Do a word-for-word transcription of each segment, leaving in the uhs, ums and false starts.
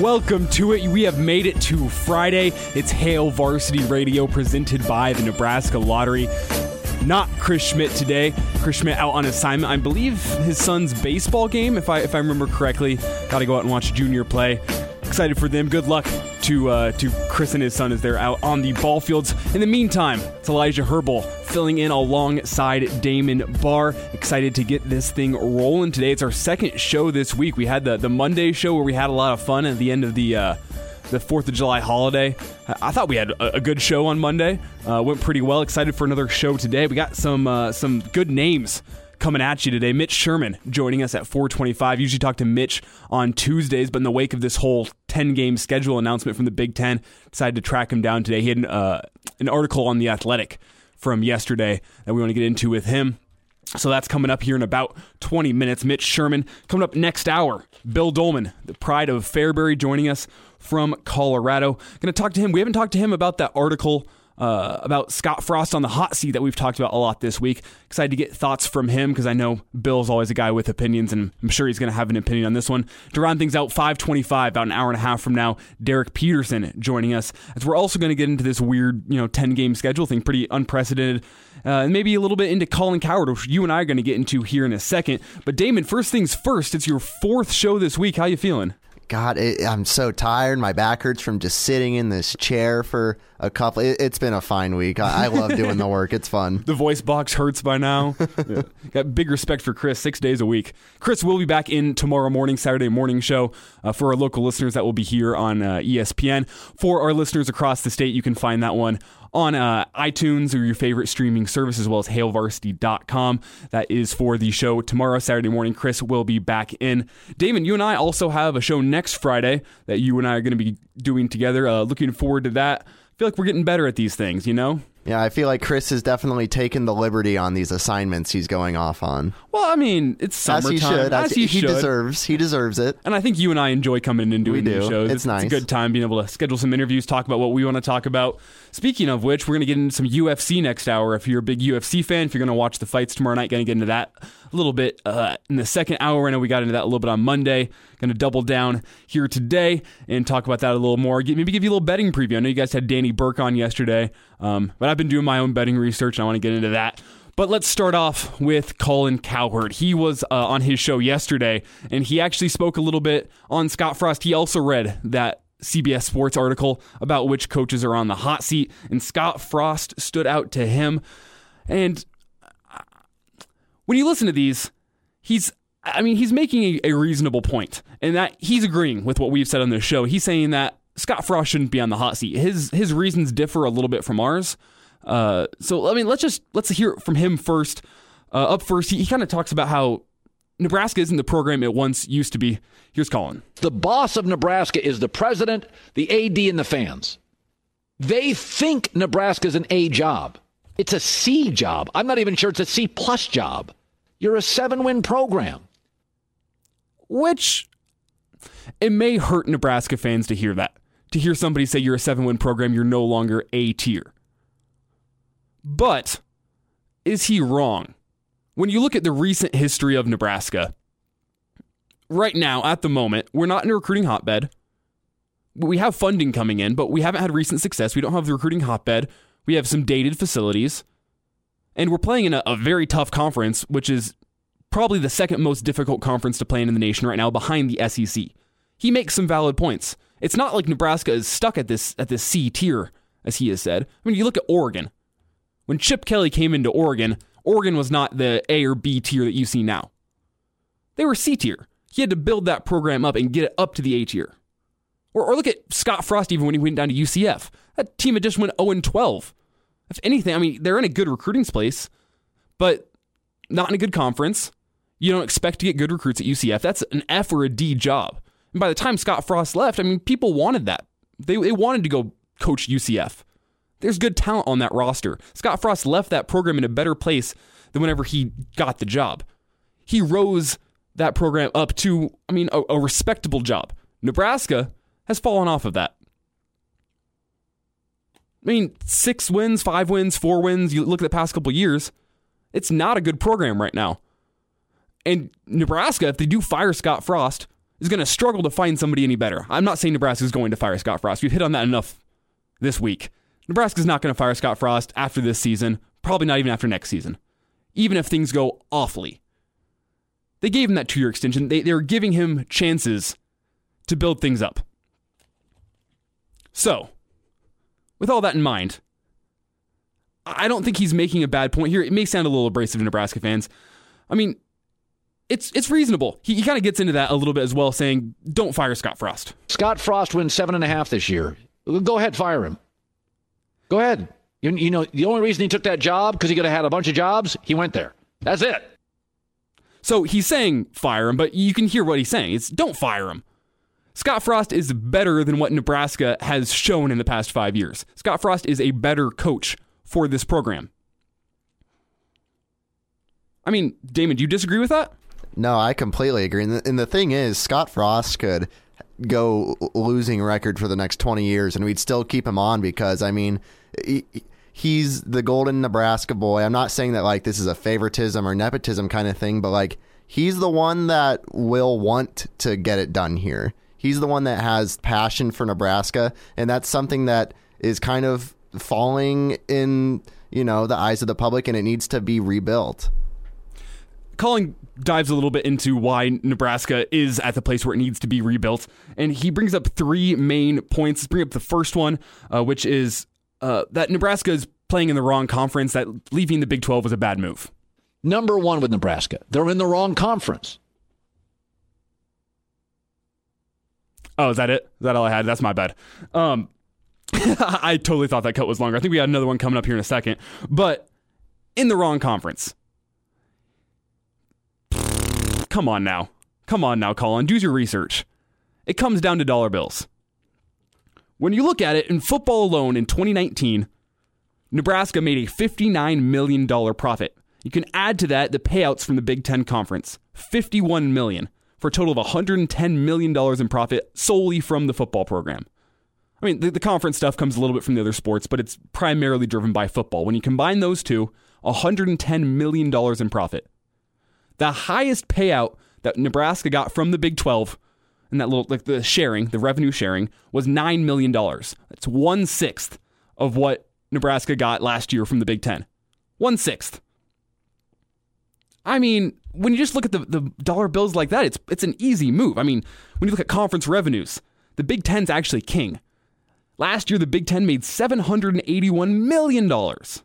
Welcome to it. We have made it to Friday. It's Hail Varsity Radio presented by the Nebraska Lottery. Not Chris Schmidt today. Chris Schmidt out on assignment. I believe his son's baseball game, if I if I remember correctly. Got to go out and watch junior play. Excited for them. Good luck to uh, to Chris and his son as they're out on the ball fields. In the meantime, it's Elijah Herbel filling in alongside Damon Barr. Excited to get this thing rolling today. It's our second show this week. We had the, the Monday show where we had a lot of fun at the end of the uh, the fourth of July holiday. I, I thought we had a, a good show on Monday. Uh, went pretty well. Excited for another show today. We got some uh, some good names coming at you today. Mitch Sherman joining us at four twenty-five. Usually talk to Mitch on Tuesdays, but in the wake of this whole ten-game schedule announcement from the Big Ten, decided to track him down today. He had an, uh, an article on The Athletic from yesterday that we want to get into with him. So that's coming up here in about twenty minutes. Mitch Sherman. Coming up next hour, Bill Doleman, the pride of Fairbury, joining us from Colorado. Going to talk to him. We haven't talked to him about that article Uh, about Scott Frost on the hot seat that we've talked about a lot this week. Excited to get thoughts from him because I know Bill's always a guy with opinions, and I'm sure he's going to have an opinion on this one. To round things out, five twenty-five, about an hour and a half from now, Derek Peterson joining us, as we're also going to get into this weird, you know, ten-game schedule thing, pretty unprecedented, uh, and maybe a little bit into Colin Cowherd, which you and I are going to get into here in a second. But Damon, first things first, it's your fourth show this week. How you feeling? God, it, I'm so tired. My back hurts from just sitting in this chair for a couple. It, it's been a fine week. I, I love doing the work. It's fun. The voice box hurts by now. Yeah. Got big respect for Chris, six days a week. Chris will be back in tomorrow morning, Saturday morning show. Uh, for our local listeners, that will be here on uh, E S P N. For our listeners across the state, you can find that one on uh, iTunes or your favorite streaming service, as well as hail varsity dot com. That is for the show tomorrow, Saturday morning. Chris will be back in. Damon, you and I also have a show next Friday that you and I are going to be doing together. Uh, looking forward to that. I feel like we're getting better at these things, you know? Yeah, I feel like Chris has definitely taken the liberty on these assignments he's going off on. Well, I mean, it's summertime. As he should. As, as he, he should. deserves. He deserves it. And I think you and I enjoy coming in and doing these shows. It's, it's nice. It's a good time being able to schedule some interviews, talk about what we want to talk about. Speaking of which, we're going to get into some U F C next hour. If you're a big U F C fan, if you're going to watch the fights tomorrow night, going to get into that a little bit uh, in the second hour. I know we got into that a little bit on Monday. Going to double down here today and talk about that a little more. Maybe give you a little betting preview. I know you guys had Danny Burke on yesterday, um, but I I've been doing my own betting research, and I want to get into that. But let's start off with Colin Cowherd. He was uh, on his show yesterday, and he actually spoke a little bit on Scott Frost. He also read that C B S Sports article about which coaches are on the hot seat, and Scott Frost stood out to him. And when you listen to these, he's, I mean, he's making a, a reasonable point, and that he's agreeing with what we've said on this show. He's saying that Scott Frost shouldn't be on the hot seat. His his reasons differ a little bit from ours. Uh, so, I mean, let's just let's hear it from him first. Uh, up first, he, he kind of talks about how Nebraska isn't the program it once used to be. Here's Colin. The boss of Nebraska is the president, the A D, and the fans. They think Nebraska's an A job. It's a C job. I'm not even sure it's a C-plus job. You're a seven-win program. Which, it may hurt Nebraska fans to hear that. To hear somebody say you're a seven-win program, you're no longer A tier. But is he wrong? When you look at the recent history of Nebraska, right now, at the moment, we're not in a recruiting hotbed. We have funding coming in, but we haven't had recent success. We don't have the recruiting hotbed. We have some dated facilities. And we're playing in a, a very tough conference, which is probably the second most difficult conference to play in in the nation right now, behind the S E C. He makes some valid points. It's not like Nebraska is stuck at this at this C tier as he has said. I mean, you look at Oregon. When Chip Kelly came into Oregon, Oregon was not the A or B tier that you see now. They were C tier. He had to build that program up and get it up to the A tier. Or, or look at Scott Frost even when he went down to U C F. That team had just went oh and twelve. If anything, I mean, they're in a good recruiting place, but not in a good conference. You don't expect to get good recruits at U C F. That's an F or a D job. And by the time Scott Frost left, I mean, people wanted that. They, they wanted to go coach U C F. There's good talent on that roster. Scott Frost left that program in a better place than whenever he got the job. He rose that program up to, I mean, a, a respectable job. Nebraska has fallen off of that. I mean, six wins, five wins, four wins. You look at the past couple years, it's not a good program right now. And Nebraska, if they do fire Scott Frost, is going to struggle to find somebody any better. I'm not saying Nebraska is going to fire Scott Frost. We've hit on that enough this week. Nebraska's not going to fire Scott Frost after this season, probably not even after next season, even if things go awfully. They gave him that two-year extension. They, they were giving him chances to build things up. So, with all that in mind, I don't think he's making a bad point here. It may sound a little abrasive to Nebraska fans. I mean, It's it's reasonable. He, he kind of gets into that a little bit as well, saying, don't fire Scott Frost. Scott Frost wins seven and a half this year. Go ahead, fire him. Go ahead. You, you know, the only reason he took that job, because he could have had a bunch of jobs, he went there. That's it. So he's saying fire him, but you can hear what he's saying. It's don't fire him. Scott Frost is better than what Nebraska has shown in the past five years. Scott Frost is a better coach for this program. I mean, Damon, do you disagree with that? No, I completely agree. And the, and the thing is, Scott Frost could go losing record for the next twenty years, and we'd still keep him on because, I mean, he, he's the golden Nebraska boy. I'm not saying that, like, this is a favoritism or nepotism kind of thing, but, like, he's the one that will want to get it done here. He's the one that has passion for Nebraska, and that's something that is kind of falling in, you know, the eyes of the public, and it needs to be rebuilt. Colin dives a little bit into why Nebraska is at the place where it needs to be rebuilt, and he brings up three main points. Let's bring up the first one, uh, which is uh, that Nebraska is playing in the wrong conference, that leaving the Big twelve was a bad move. Number one with Nebraska, they're in the wrong conference. Oh, is that it? Is that all I had? That's my bad. Um, I totally thought that cut was longer. I think we had another one coming up here in a second, but in the wrong conference. Come on now. Come on now, Colin. Do your research. It comes down to dollar bills. When you look at it, in football alone in twenty nineteen, Nebraska made a fifty-nine million dollars profit. You can add to that the payouts from the Big Ten Conference, fifty-one million dollars, for a total of one hundred ten million dollars in profit solely from the football program. I mean, the, the conference stuff comes a little bit from the other sports, but it's primarily driven by football. When you combine those two, one hundred ten million dollars in profit. The highest payout that Nebraska got from the Big twelve, and that little, like the sharing, the revenue sharing, was nine million dollars. That's one sixth of what Nebraska got last year from the Big Ten. One sixth. I mean, when you just look at the, the dollar bills like that, it's it's an easy move. I mean, when you look at conference revenues, the Big Ten's actually king. Last year, the Big Ten made seven hundred eighty-one million dollars.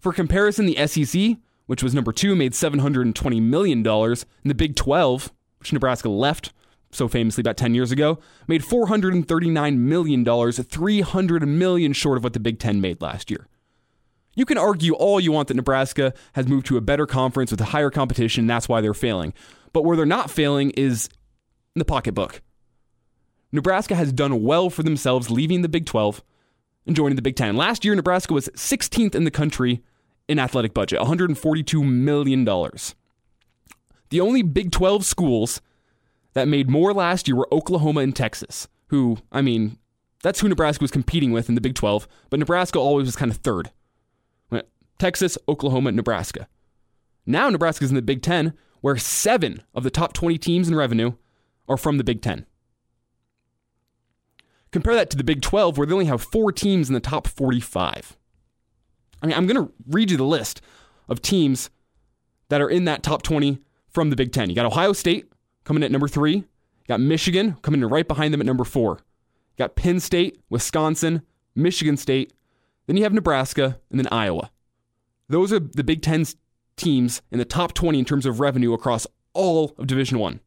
For comparison, the S E C, which was number two, made seven hundred twenty million dollars. And the Big twelve, which Nebraska left so famously about ten years ago, made four hundred thirty-nine million dollars, three hundred million dollars short of what the Big Ten made last year. You can argue all you want that Nebraska has moved to a better conference with a higher competition, and that's why they're failing. But where they're not failing is in the pocketbook. Nebraska has done well for themselves leaving the Big twelve and joining the Big Ten. Last year, Nebraska was sixteenth in the country in athletic budget, one hundred forty-two million dollars. The only Big twelve schools that made more last year were Oklahoma and Texas, who, I mean, that's who Nebraska was competing with in the Big twelve, but Nebraska always was kind of third. Texas, Oklahoma, Nebraska. Now Nebraska's in the Big Ten, where seven of the top twenty teams in revenue are from the Big Ten. Compare that to the Big twelve, where they only have four teams in the top forty-five. I mean, I'm going to read you the list of teams that are in that top twenty from the Big Ten. You got Ohio State coming at number three. You got Michigan coming in right behind them at number four. You got Penn State, Wisconsin, Michigan State, then you have Nebraska, and then Iowa. Those are the Big Ten's teams in the top twenty in terms of revenue across all of Division I.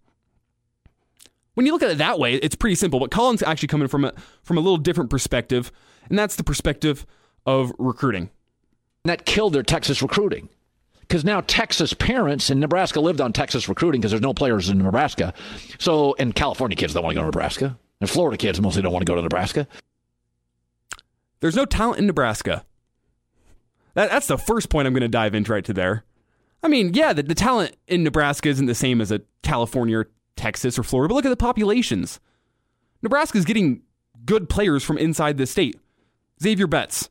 When you look at it that way, it's pretty simple, but Colin's actually coming from a from a little different perspective, and that's the perspective of recruiting. That killed their Texas recruiting, because now Texas parents in Nebraska lived on Texas recruiting because there's no players in Nebraska. So, and California kids don't want to go to Nebraska, and Florida kids mostly don't want to go to Nebraska. There's no talent in Nebraska. That, that's the first point I'm going to dive into right to there. I mean, yeah, the, the talent in Nebraska isn't the same as a California or Texas or Florida, but look at the populations. Nebraska's getting good players from inside the state. Xavier Betts.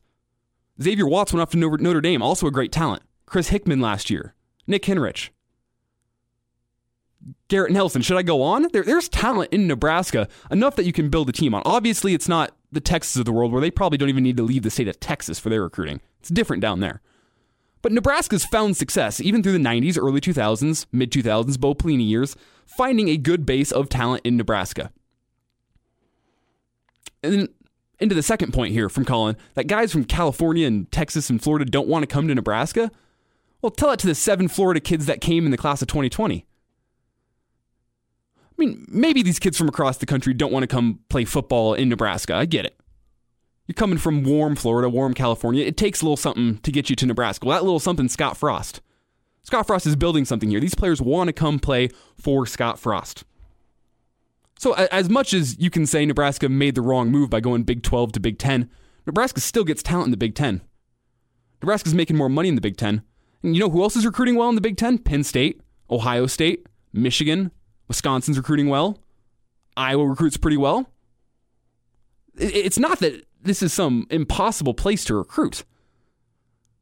Xavier Watts went off to Notre Dame, also a great talent. Chris Hickman last year. Nick Henrich. Garrett Nelson. Should I go on? There, there's talent in Nebraska, enough that you can build a team on. Obviously, it's not the Texas of the world where they probably don't even need to leave the state of Texas for their recruiting. It's different down there. But Nebraska's found success, even through the nineties, early two thousands, mid two thousands, Bo Pelini years, finding a good base of talent in Nebraska. And then into the second point here from Colin, that guys from California and Texas and Florida don't want to come to Nebraska? Well, tell that to the seven Florida kids that came in the class of twenty twenty. I mean, maybe these kids from across the country don't want to come play football in Nebraska. I get it. You're coming from warm Florida, warm California. It takes a little something to get you to Nebraska. Well, that little something, Scott Frost. Scott Frost is building something here. These players want to come play for Scott Frost. So as much as you can say Nebraska made the wrong move by going Big twelve to Big ten, Nebraska still gets talent in the Big ten. Nebraska's making more money in the Big ten. And you know who else is recruiting well in the Big ten? Penn State, Ohio State, Michigan, Wisconsin's recruiting well. Iowa recruits pretty well. It's not that this is some impossible place to recruit.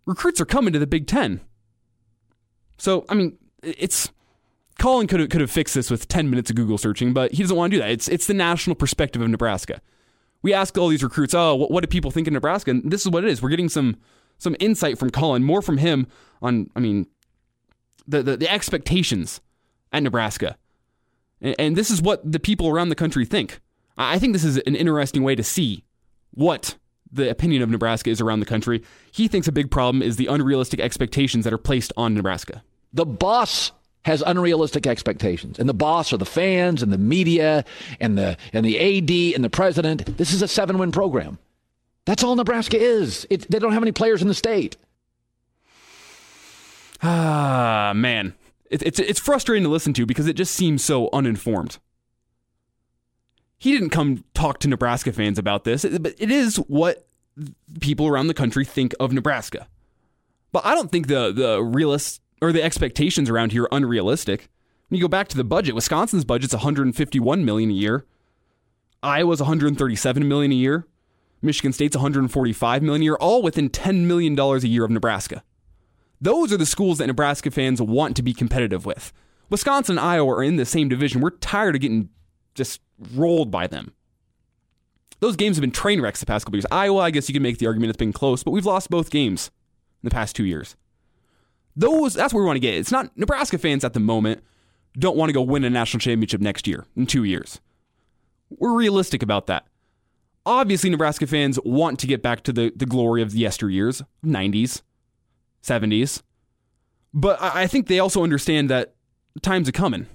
Recruits are coming to the Big Ten. So, I mean, it's Colin could have, could have fixed this with ten minutes of Google searching, but he doesn't want to do that. It's it's the national perspective of Nebraska. We ask all these recruits, oh, what, what do people think of Nebraska? And this is what it is. We're getting some some insight from Colin, more from him on, I mean, the the, the expectations at Nebraska. And, and this is what the people around the country think. I think this is an interesting way to see what the opinion of Nebraska is around the country. He thinks a big problem is the unrealistic expectations that are placed on Nebraska. The boss has unrealistic expectations, and the boss are the fans and the media and the and the A D and the president. This is a seven-win program. That's all Nebraska is. It, they don't have any players in the state. Ah, man. It, it's it's frustrating to listen to because it just seems so uninformed. He didn't come talk to Nebraska fans about this, but it is what people around the country think of Nebraska. But I don't think the the realist or the expectations around here are unrealistic. When you go back to the budget, Wisconsin's budget's one hundred fifty-one million dollars a year. Iowa's one hundred thirty-seven million dollars a year. Michigan State's one hundred forty-five million dollars a year, all within ten million dollars a year of Nebraska. Those are the schools that Nebraska fans want to be competitive with. Wisconsin and Iowa are in the same division. We're tired of getting just rolled by them. Those games have been train wrecks the past couple years. Iowa, I guess you can make the argument it's been close, but we've lost both games in the past two years. Those, that's where we want to get. It's not Nebraska fans at the moment don't want to go win a national championship next year, in two years. We're realistic about that. Obviously, Nebraska fans want to get back to the, the glory of the yesteryears, nineties, seventies. But I, I think they also understand that times are coming.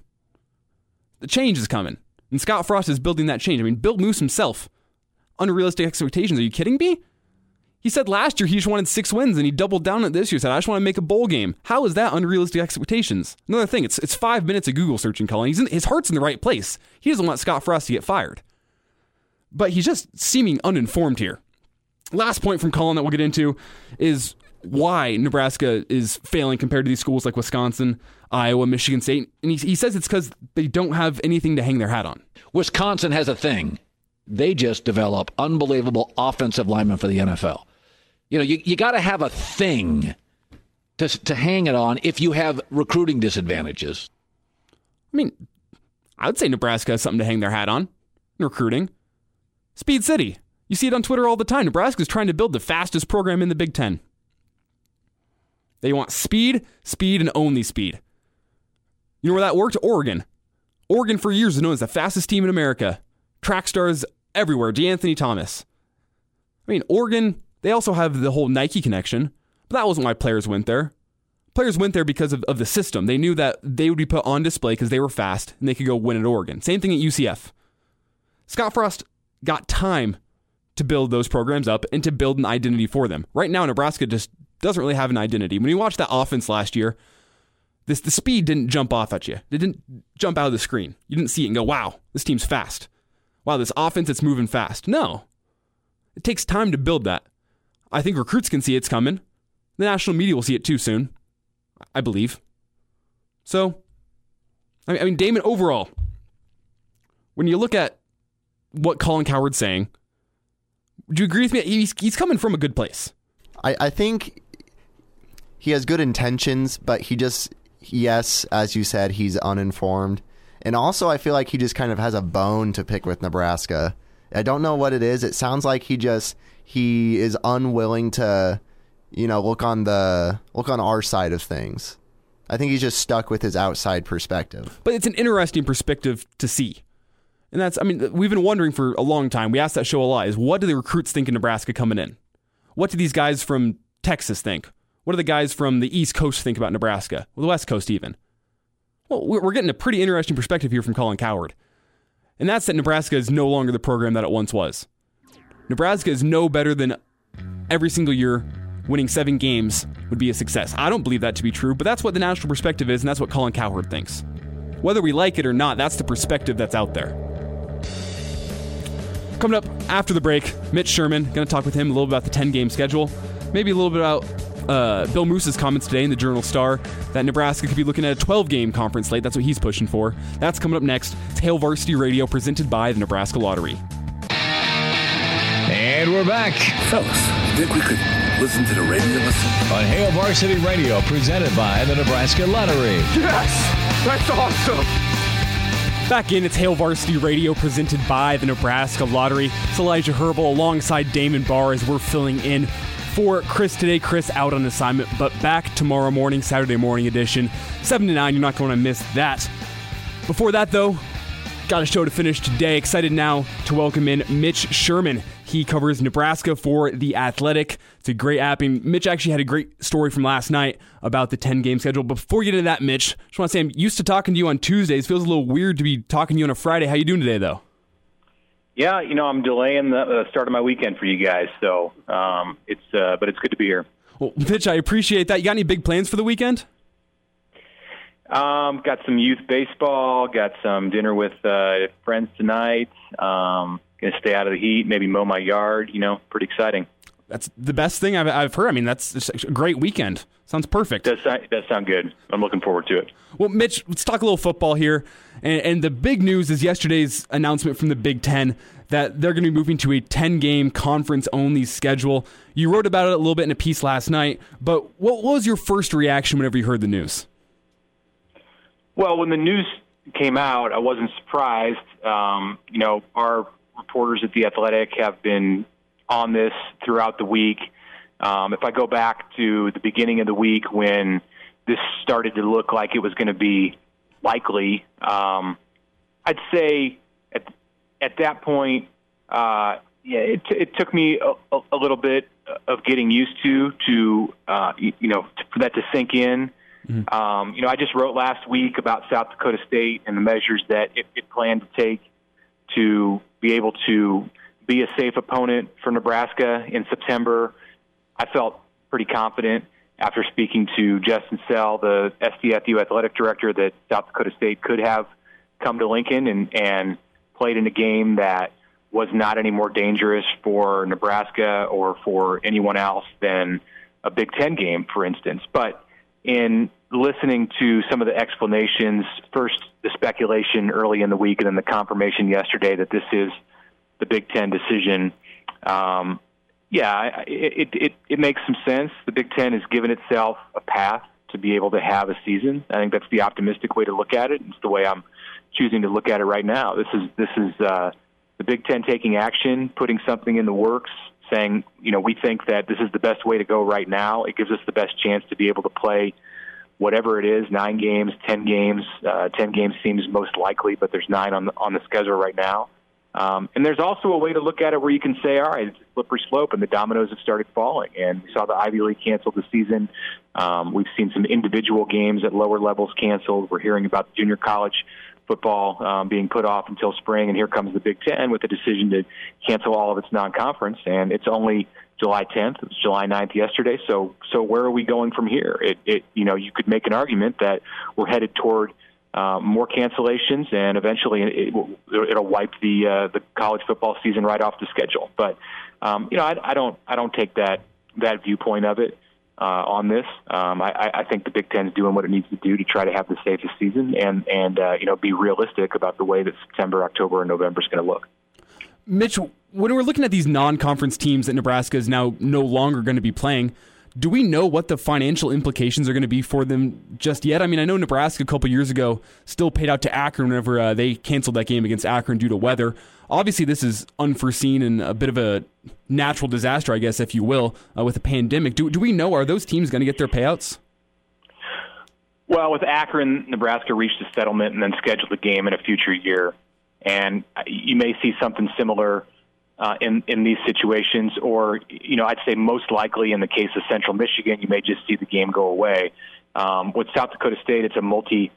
The change is coming. And Scott Frost is building that change. I mean, Bill Moos himself, unrealistic expectations. Are you kidding me? He said last year he just wanted six wins, and he doubled down on it this year. Said, I just want to make a bowl game. How is that unrealistic expectations? Another thing, it's it's five minutes of Google searching, Colin. He's in, his heart's in the right place. He doesn't want Scott Frost to get fired. But he's just seeming uninformed here. Last point from Colin that we'll get into is why Nebraska is failing compared to these schools like Wisconsin, Iowa, Michigan State. And he, he says it's because they don't have anything to hang their hat on. Wisconsin has a thing. They just develop unbelievable offensive linemen for the N F L. You know, you, you got to have a thing to, to hang it on if you have recruiting disadvantages. I mean, I would say Nebraska has something to hang their hat on in recruiting. Speed City. You see it on Twitter all the time. Nebraska's trying to build the fastest program in the Big Ten. They want speed, speed, and only speed. You know where that worked? Oregon. Oregon for years is known as the fastest team in America. Track stars everywhere. DeAnthony Thomas. I mean, Oregon, they also have the whole Nike connection, but that wasn't why players went there. Players went there because of, of the system. They knew that they would be put on display because they were fast and they could go win at Oregon. Same thing at U C F. Scott Frost got time to build those programs up and to build an identity for them. Right now, Nebraska just doesn't really have an identity. When you watch that offense last year, this the speed didn't jump off at you. It didn't jump out of the screen. You didn't see it and go, wow, this team's fast. Wow, this offense, it's moving fast. No. It takes time to build that. I think recruits can see it's coming. The national media will see it too soon, I believe. So, I mean, Damon, overall, when you look at what Colin Cowherd's saying, do you agree with me? He's, he's coming from a good place. I, I think he has good intentions, but he just, yes, as you said, he's uninformed. And also, I feel like he just kind of has a bone to pick with Nebraska. I don't know what it is. It sounds like he just, he is unwilling to, you know, look on the, look on our side of things. I think he's just stuck with his outside perspective. But it's an interesting perspective to see. And that's, I mean, we've been wondering for a long time. We asked that show a lot, is what do the recruits think in Nebraska coming in? What do these guys from Texas think? What do the guys from the East Coast think about Nebraska? Well, the West Coast even. Well, we're getting a pretty interesting perspective here from Colin Cowherd. And that's that Nebraska is no longer the program that it once was. Nebraska is no better than every single year winning seven games would be a success. I don't believe that to be true, but that's what the national perspective is, and that's what Colin Cowherd thinks. Whether we like it or not, that's the perspective that's out there. Coming up after the break, Mitch Sherman, going to talk with him a little about the ten-game schedule, maybe a little bit about uh, Bill Moos's comments today in the Journal-Star that Nebraska could be looking at a twelve-game conference slate. That's what he's pushing for. That's coming up next. It's Hail Varsity Radio presented by the Nebraska Lottery. And we're back. Fellas, you think we could listen to the radio? Listen? On Hail Varsity Radio presented by the Nebraska Lottery. Yes! That's awesome! Back in, it's Hail Varsity Radio presented by the Nebraska Lottery. It's Elijah Herbel alongside Damon Barr as we're filling in for Chris today. Chris out on assignment, but back tomorrow morning, Saturday morning edition, seven to nine. You're not going to miss that. Before that, though, got a show to finish today. Excited now to welcome in Mitch Sherman. He covers Nebraska for The Athletic. It's a great app. And Mitch actually had a great story from last night about the ten-game schedule. Before you get into that, Mitch, just want to say I'm used to talking to you on Tuesdays. Feels a little weird to be talking to you on a Friday. How you doing today, though? Yeah, you know, I'm delaying the uh, start of my weekend for you guys. So, um, it's uh, but it's good to be here. Well, Mitch, I appreciate that. You got any big plans for the weekend? Um, got some youth baseball, got some dinner with uh, friends tonight, um, going to stay out of the heat, maybe mow my yard, you know, pretty exciting. That's the best thing I've, I've heard. I mean, that's a great weekend. Sounds perfect. It does, it does sound good. I'm looking forward to it. Well, Mitch, let's talk a little football here. And, and the big news is yesterday's announcement from the Big Ten that they're going to be moving to a ten-game conference-only schedule. You wrote about it a little bit in a piece last night, but what, what was your first reaction whenever you heard the news? Well, when the news came out, I wasn't surprised. Um, you know, our reporters at The Athletic have been on this throughout the week. Um, if I go back to the beginning of the week when this started to look like it was going to be likely, um, I'd say at at that point, uh, yeah, it, t- it took me a, a little bit of getting used to to uh, you, you know to, for that to sink in. Mm-hmm. Um, you know, I just wrote last week about South Dakota State and the measures that it, it planned to take to be able to be a safe opponent for Nebraska in September. I felt pretty confident after speaking to Justin Sell, the S D F U athletic director, that South Dakota State could have come to Lincoln and, and played in a game that was not any more dangerous for Nebraska or for anyone else than a Big Ten game, for instance. But in listening to some of the explanations, first the speculation early in the week and then the confirmation yesterday that this is the Big Ten decision, um, yeah, it, it, it makes some sense. The Big Ten has given itself a path to be able to have a season. I think that's the optimistic way to look at it. It's the way I'm choosing to look at it right now. This is this is uh, the Big Ten taking action, putting something in the works, saying, you know, we think that this is the best way to go right now. It gives us the best chance to be able to play whatever it is, nine games, ten games. Uh, ten games seems most likely, but there's nine on the, on the schedule right now. Um, and there's also a way to look at it where you can say, all right, it's a slippery slope, and the dominoes have started falling. And we saw the Ivy League canceled this season. Um, we've seen some individual games at lower levels canceled. We're hearing about junior college football um, being put off until spring, and here comes the Big Ten with a decision to cancel all of its non-conference. And it's only July tenth. It was July ninth yesterday. So, so where are we going from here? It, it, you know, you could make an argument that we're headed toward Uh, more cancellations, and eventually it, it, it'll wipe the uh, the college football season right off the schedule. But um, you know, I, I don't I don't take that that viewpoint of it uh, on this. Um, I, I think the Big Ten is doing what it needs to do to try to have the safest season, and and uh, you know, be realistic about the way that September, October, and November is going to look. Mitch, when we're looking at these non-conference teams that Nebraska is now no longer going to be playing, do we know what the financial implications are going to be for them just yet? I mean, I know Nebraska a couple years ago still paid out to Akron whenever uh, they canceled that game against Akron due to weather. Obviously, this is unforeseen and a bit of a natural disaster, I guess, if you will, uh, with a pandemic. Do, do we know, are those teams going to get their payouts? Well, with Akron, Nebraska reached a settlement and then scheduled a game in a future year. And you may see something similar Uh, in, in these situations, or, you know, I'd say most likely in the case of Central Michigan, you may just see the game go away. Um, with South Dakota State, it's a multi,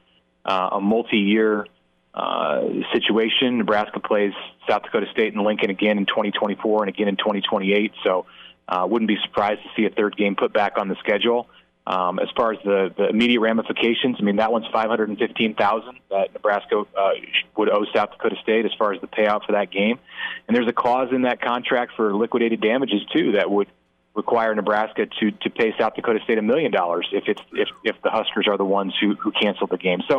uh, a multi-year uh, situation. Nebraska plays South Dakota State and Lincoln again in twenty twenty-four and again in twenty twenty-eight, so uh, wouldn't be surprised to see a third game put back on the schedule. Um, as far as the, the immediate ramifications, I mean, that one's five hundred fifteen thousand dollars that Nebraska uh, would owe South Dakota State as far as the payout for that game. And there's a clause in that contract for liquidated damages, too, that would require Nebraska to, to pay South Dakota State a million dollars if it's if, if the Huskers are the ones who, who canceled the game. So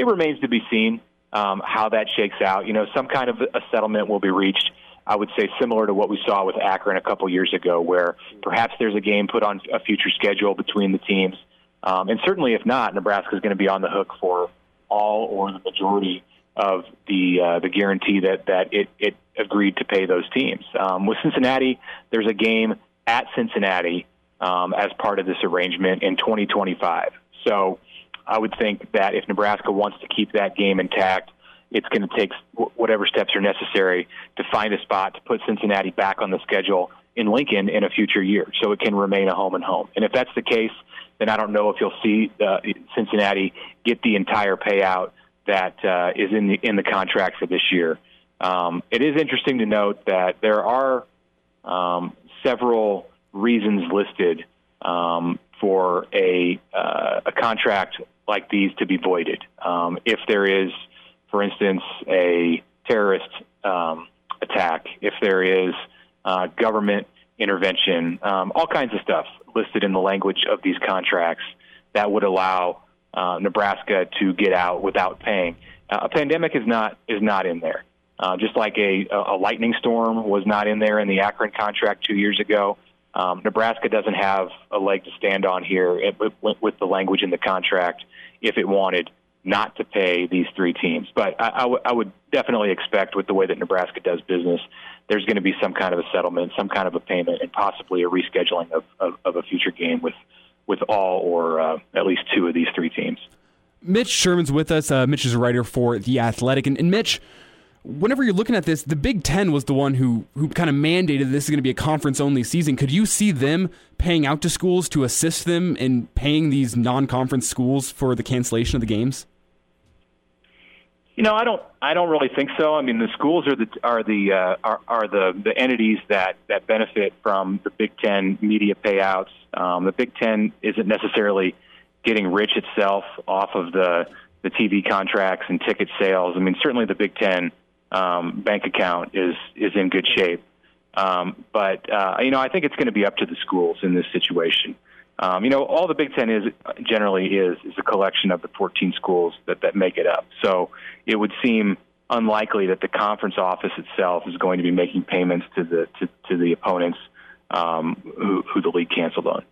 it remains to be seen um, how that shakes out. You know, some kind of a settlement will be reached. I would say similar to what we saw with Akron a couple years ago, where perhaps there's a game put on a future schedule between the teams. Um, and certainly if not, Nebraska is going to be on the hook for all or the majority of the uh, the guarantee that, that it, it agreed to pay those teams. Um, with Cincinnati, there's a game at Cincinnati um, as part of this arrangement in twenty twenty-five. So I would think that if Nebraska wants to keep that game intact, it's going to take whatever steps are necessary to find a spot to put Cincinnati back on the schedule in Lincoln in a future year so it can remain a home and home. And if that's the case, then I don't know if you'll see uh, Cincinnati get the entire payout that uh, is in the in the contract for this year. Um, it is interesting to note that there are um, several reasons listed um, for a, uh, a contract like these to be voided. Um, if there is, for instance, a terrorist um, attack, if there is uh, government intervention, um, all kinds of stuff listed in the language of these contracts that would allow uh, Nebraska to get out without paying. Uh, a pandemic is not is not in there. Uh, just like a, a lightning storm was not in there in the Akron contract two years ago, um, Nebraska doesn't have a leg to stand on here with the language in the contract if it wanted not to pay these three teams. But I, I, w- I would definitely expect with the way that Nebraska does business, there's going to be some kind of a settlement, some kind of a payment, and possibly a rescheduling of, of, of a future game with, with all or uh, at least two of these three teams. Mitch Sherman's with us. Uh, Mitch is a writer for The Athletic. And, and Mitch, whenever you're looking at this, the Big Ten was the one who, who kind of mandated this is going to be a conference-only season. Could you see them paying out to schools to assist them in paying these non-conference schools for the cancellation of the games? You know, I don't. I don't really think so. I mean, the schools are the are the uh, are, are the, the entities that, that benefit from the Big Ten media payouts. Um, the Big Ten isn't necessarily getting rich itself off of the the T V contracts and ticket sales. I mean, certainly the Big Ten um, bank account is is in good shape. Um, but uh, you know, I think it's going to be up to the schools in this situation. Um, you know, all the Big Ten is generally is is a collection of the fourteen schools that, that make it up. So it would seem unlikely that the conference office itself is going to be making payments to the to, to the opponents um, who, who the league canceled on.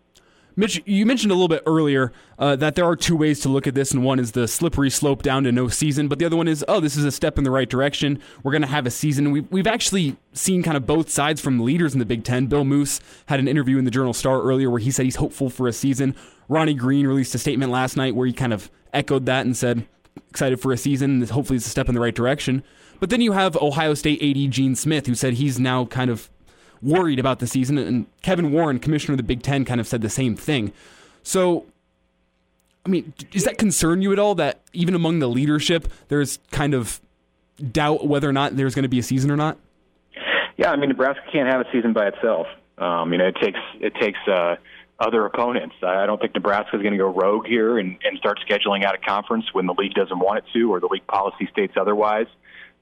Mitch, you mentioned a little bit earlier uh, that there are two ways to look at this, and one is the slippery slope down to no season, but the other one is, oh, this is a step in the right direction. We're going to have a season. We've, we've actually seen kind of both sides from leaders in the Big Ten. Bill Moos had an interview in the Journal Star earlier where he said he's hopeful for a season. Ronnie Green released a statement last night where he kind of echoed that and said, excited for a season. Hopefully it's a step in the right direction. But then you have Ohio State A D Gene Smith, who said he's now kind of worried about the season. And Kevin Warren, commissioner of the Big Ten, kind of said the same thing. So, I mean, does that concern you at all that even among the leadership, there's kind of doubt whether or not there's going to be a season or not? Yeah, I mean, Nebraska can't have a season by itself. Um, you know, it takes it takes uh, other opponents. I don't think Nebraska is going to go rogue here and, and start scheduling out a conference when the league doesn't want it to or the league policy states otherwise.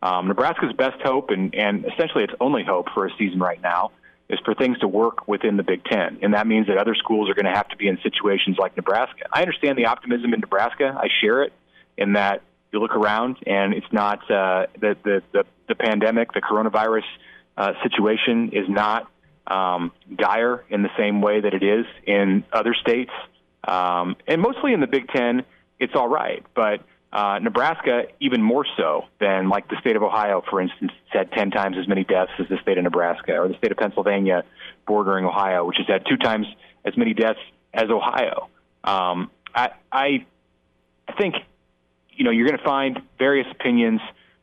Um, Nebraska's best hope, and, and essentially its only hope for a season right now, is for things to work within the Big Ten. And that means that other schools are going to have to be in situations like Nebraska. I understand the optimism in Nebraska. I share it in that you look around and it's not uh, the, the, the, the pandemic, the coronavirus uh, situation is not um, dire in the same way that it is in other states. Um, and mostly in the Big Ten, it's all right. But Uh, Nebraska, even more so than, like, the state of Ohio, for instance, had ten times as many deaths as the state of Nebraska, or the state of Pennsylvania bordering Ohio, which has had two times as many deaths as Ohio. Um, I, I think, you know, you're going to find various opinions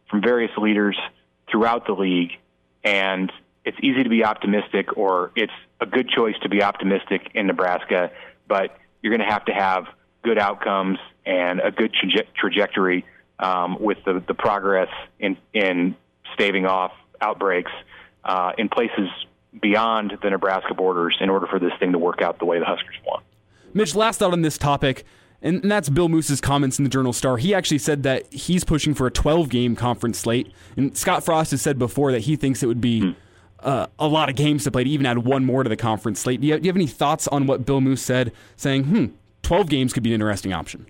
from various leaders throughout the league, and it's easy to be optimistic, or it's a good choice to be optimistic in Nebraska, but you're going to have to have good outcomes and a good traje- trajectory um, with the, the progress in, in staving off outbreaks uh, in places beyond the Nebraska borders in order for this thing to work out the way the Huskers want. Mitch, last out on this topic, and that's Bill Moos's comments in the Journal-Star. He actually said that he's pushing for a twelve-game conference slate, and Scott Frost has said before that he thinks it would be hmm. uh, a lot of games to play to even add one more to the conference slate. Do you, do you have any thoughts on what Bill Moos said, saying, hmm, twelve games could be an interesting option?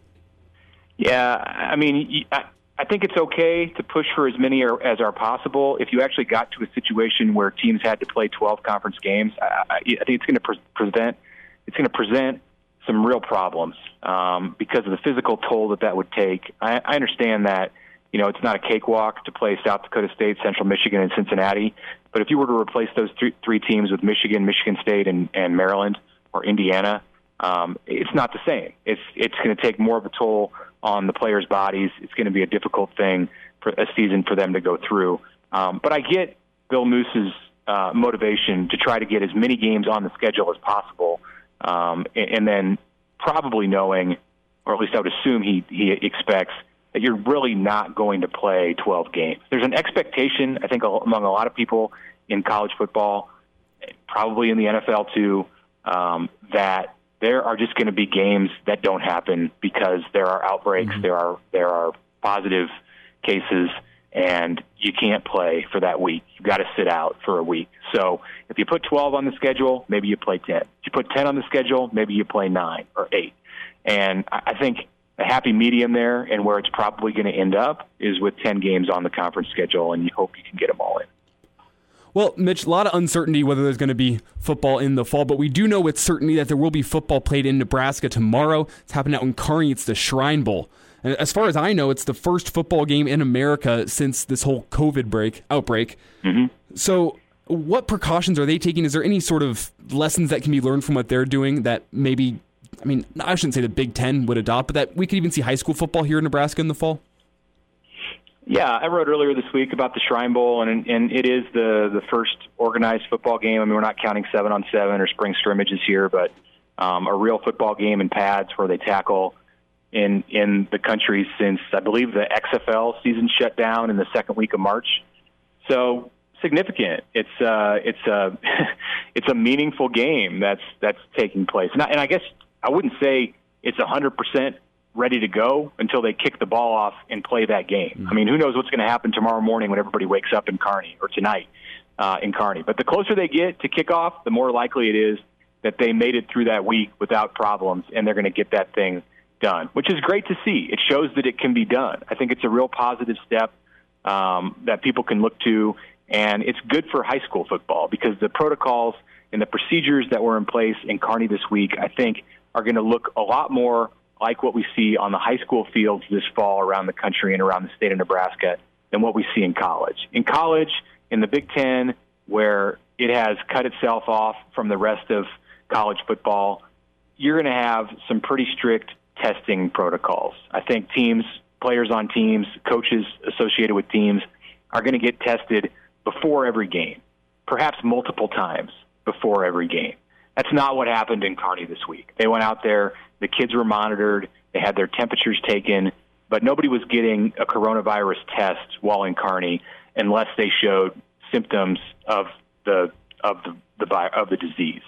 Yeah, I mean, I think it's okay to push for as many as are possible. If you actually got to a situation where teams had to play twelve conference games, I think it's going to present it's going to present some real problems um, because of the physical toll that that would take. I understand that, you know, it's not a cakewalk to play South Dakota State, Central Michigan, and Cincinnati, but if you were to replace those three, three teams with Michigan, Michigan State, and, and Maryland or Indiana, Um, it's not the same. It's it's going to take more of a toll on the players' bodies. It's going to be a difficult thing for a season for them to go through. Um, but I get Bill Moos's uh, motivation to try to get as many games on the schedule as possible, um, and, and then probably knowing, or at least I would assume he, he expects, that you're really not going to play twelve games. There's an expectation, I think, among a lot of people in college football, probably in the N F L too, um, that there are just going to be games that don't happen because there are outbreaks, mm-hmm. there are there are positive cases, and you can't play for that week. You've got to sit out for a week. So if you put twelve on the schedule, maybe you play ten. If you put ten on the schedule, maybe you play nine or eight. And I think a happy medium there, and where it's probably going to end up, is with ten games on the conference schedule, and you hope you can get them all in. Well, Mitch, a lot of uncertainty whether there's going to be football in the fall, but we do know with certainty that there will be football played in Nebraska tomorrow. It's happening out in Kearney. It's the Shrine Bowl. And as far as I know, it's the first football game in America since this whole COVID break outbreak. Mm-hmm. So what precautions are they taking? Is there any sort of lessons that can be learned from what they're doing that maybe, I mean, I shouldn't say the Big Ten would adopt, but that we could even see high school football here in Nebraska in the fall? Yeah, I wrote earlier this week about the Shrine Bowl, and and it is the, the first organized football game. I mean, we're not counting seven on seven or spring scrimmages here, but um, a real football game in pads where they tackle in in the country since, I believe, the X F L season shut down in the second week of March. So significant. It's uh, it's a it's a meaningful game that's that's taking place, and I, and I guess I wouldn't say it's one hundred percent ready to go until they kick the ball off and play that game. I mean, who knows what's going to happen tomorrow morning when everybody wakes up in Kearney, or tonight uh, in Kearney. But the closer they get to kickoff, the more likely it is that they made it through that week without problems, and they're going to get that thing done, which is great to see. It shows that it can be done. I think it's a real positive step um, that people can look to, and it's good for high school football because the protocols and the procedures that were in place in Kearney this week, I think, are going to look a lot more like what we see on the high school fields this fall around the country and around the state of Nebraska than what we see in college. In college, in the Big Ten, where it has cut itself off from the rest of college football, you're going to have some pretty strict testing protocols. I think teams players on teams, coaches associated with teams, are going to get tested before every game, perhaps multiple times before every game. That's not what happened in Kearney this week. They went out there, the kids were monitored, they had their temperatures taken, but nobody was getting a coronavirus test while in Kearney unless they showed symptoms of the of the, the of the disease.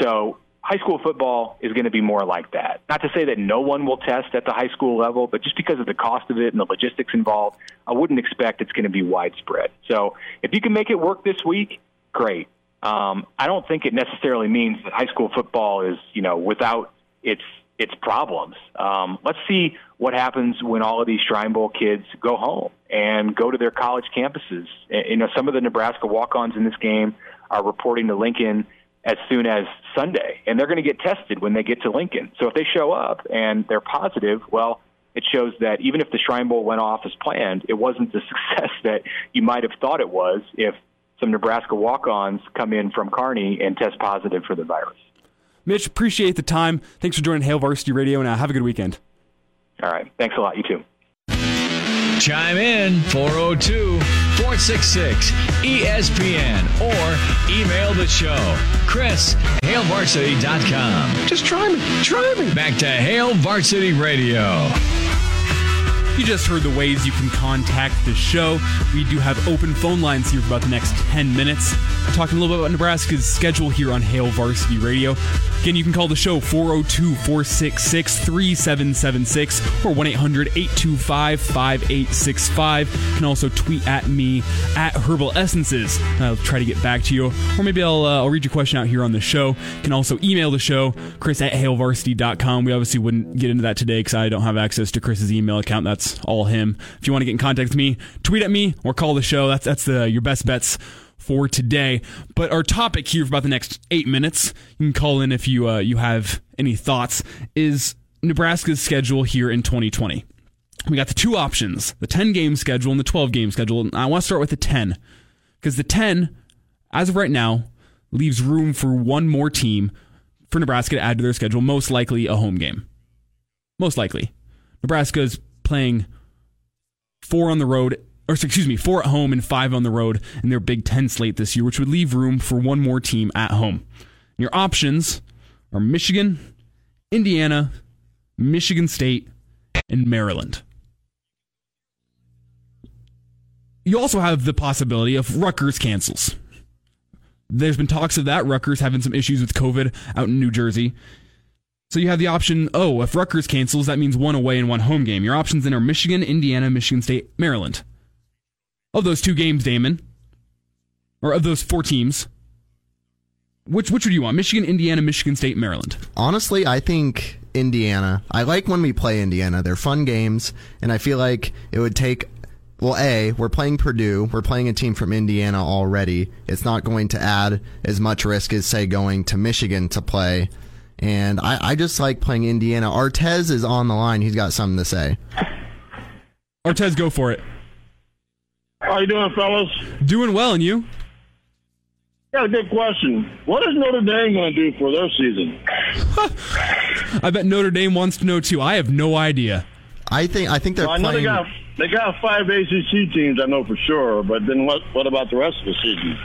So high school football is going to be more like that. Not to say that no one will test at the high school level, but just because of the cost of it and the logistics involved, I wouldn't expect it's going to be widespread. So if you can make it work this week, great. Um, I don't think it necessarily means that high school football is, you know, without its its problems. Um, let's see what happens when all of these Shrine Bowl kids go home and go to their college campuses. You know, some of the Nebraska walk-ons in this game are reporting to Lincoln as soon as Sunday, and they're going to get tested when they get to Lincoln. So if they show up and they're positive, well, it shows that even if the Shrine Bowl went off as planned, it wasn't the success that you might have thought it was if some Nebraska walk-ons come in from Kearney and test positive for the virus. Mitch, appreciate the time. Thanks for joining Hail Varsity Radio, and have a good weekend. All right. Thanks a lot. You too. Chime in four oh two, four six six, E S P N or email the show, Chris at hail varsity dot com. Just try me. Try me. Back to Hail Varsity Radio. You just heard the ways you can contact the show. We do have open phone lines here for about the next ten minutes. Talking a little bit about Nebraska's schedule here on Hail Varsity Radio. Again, you can call the show four oh two, four six six, three seven seven six or one eight hundred, eight two five, five eight six five. You can also tweet at me at Herbal Essences. I'll try to get back to you. Or maybe I'll, uh, I'll read your question out here on the show. You can also email the show, Chris at hail varsity dot com. We obviously wouldn't get into that today because I don't have access to Chris's email account. That's all him. If you want to get in contact with me, tweet at me or call the show. That's that's the your best bets for today. But our topic here for about the next eight minutes, you can call in if you uh, you have any thoughts, is Nebraska's schedule here in twenty twenty. We got the two options, the ten-game schedule and the twelve-game schedule. And I want to start with the ten, because the ten, as of right now, leaves room for one more team for Nebraska to add to their schedule, most likely a home game. Most likely. Nebraska's playing four on the road, or excuse me, four at home and five on the road in their Big Ten slate this year, which would leave room for one more team at home. And your options are Michigan, Indiana, Michigan State, and Maryland. You also have the possibility of Rutgers cancels. There's been talks of that, Rutgers having some issues with COVID out in New Jersey. So you have the option, oh, if Rutgers cancels, that means one away and one home game. Your options then are Michigan, Indiana, Michigan State, Maryland. Of those two games, Damon, or of those four teams, which which would you want? Michigan, Indiana, Michigan State, Maryland? Honestly, I think Indiana. I like when we play Indiana. They're fun games, and I feel like it would take... Well, A, we're playing Purdue. We're playing a team from Indiana already. It's not going to add as much risk as, say, going to Michigan to play. And I, I just like playing Indiana. Artez is on the line. He's got something to say. Artez, go for it. How you doing, fellas? Doing well, and you? Yeah, good question. What is Notre Dame going to do for their season? I bet Notre Dame wants to know, too. I have no idea. I think I think they're well, I know playing... They got, they got five A C C teams, I know for sure. But then what, what about the rest of the season?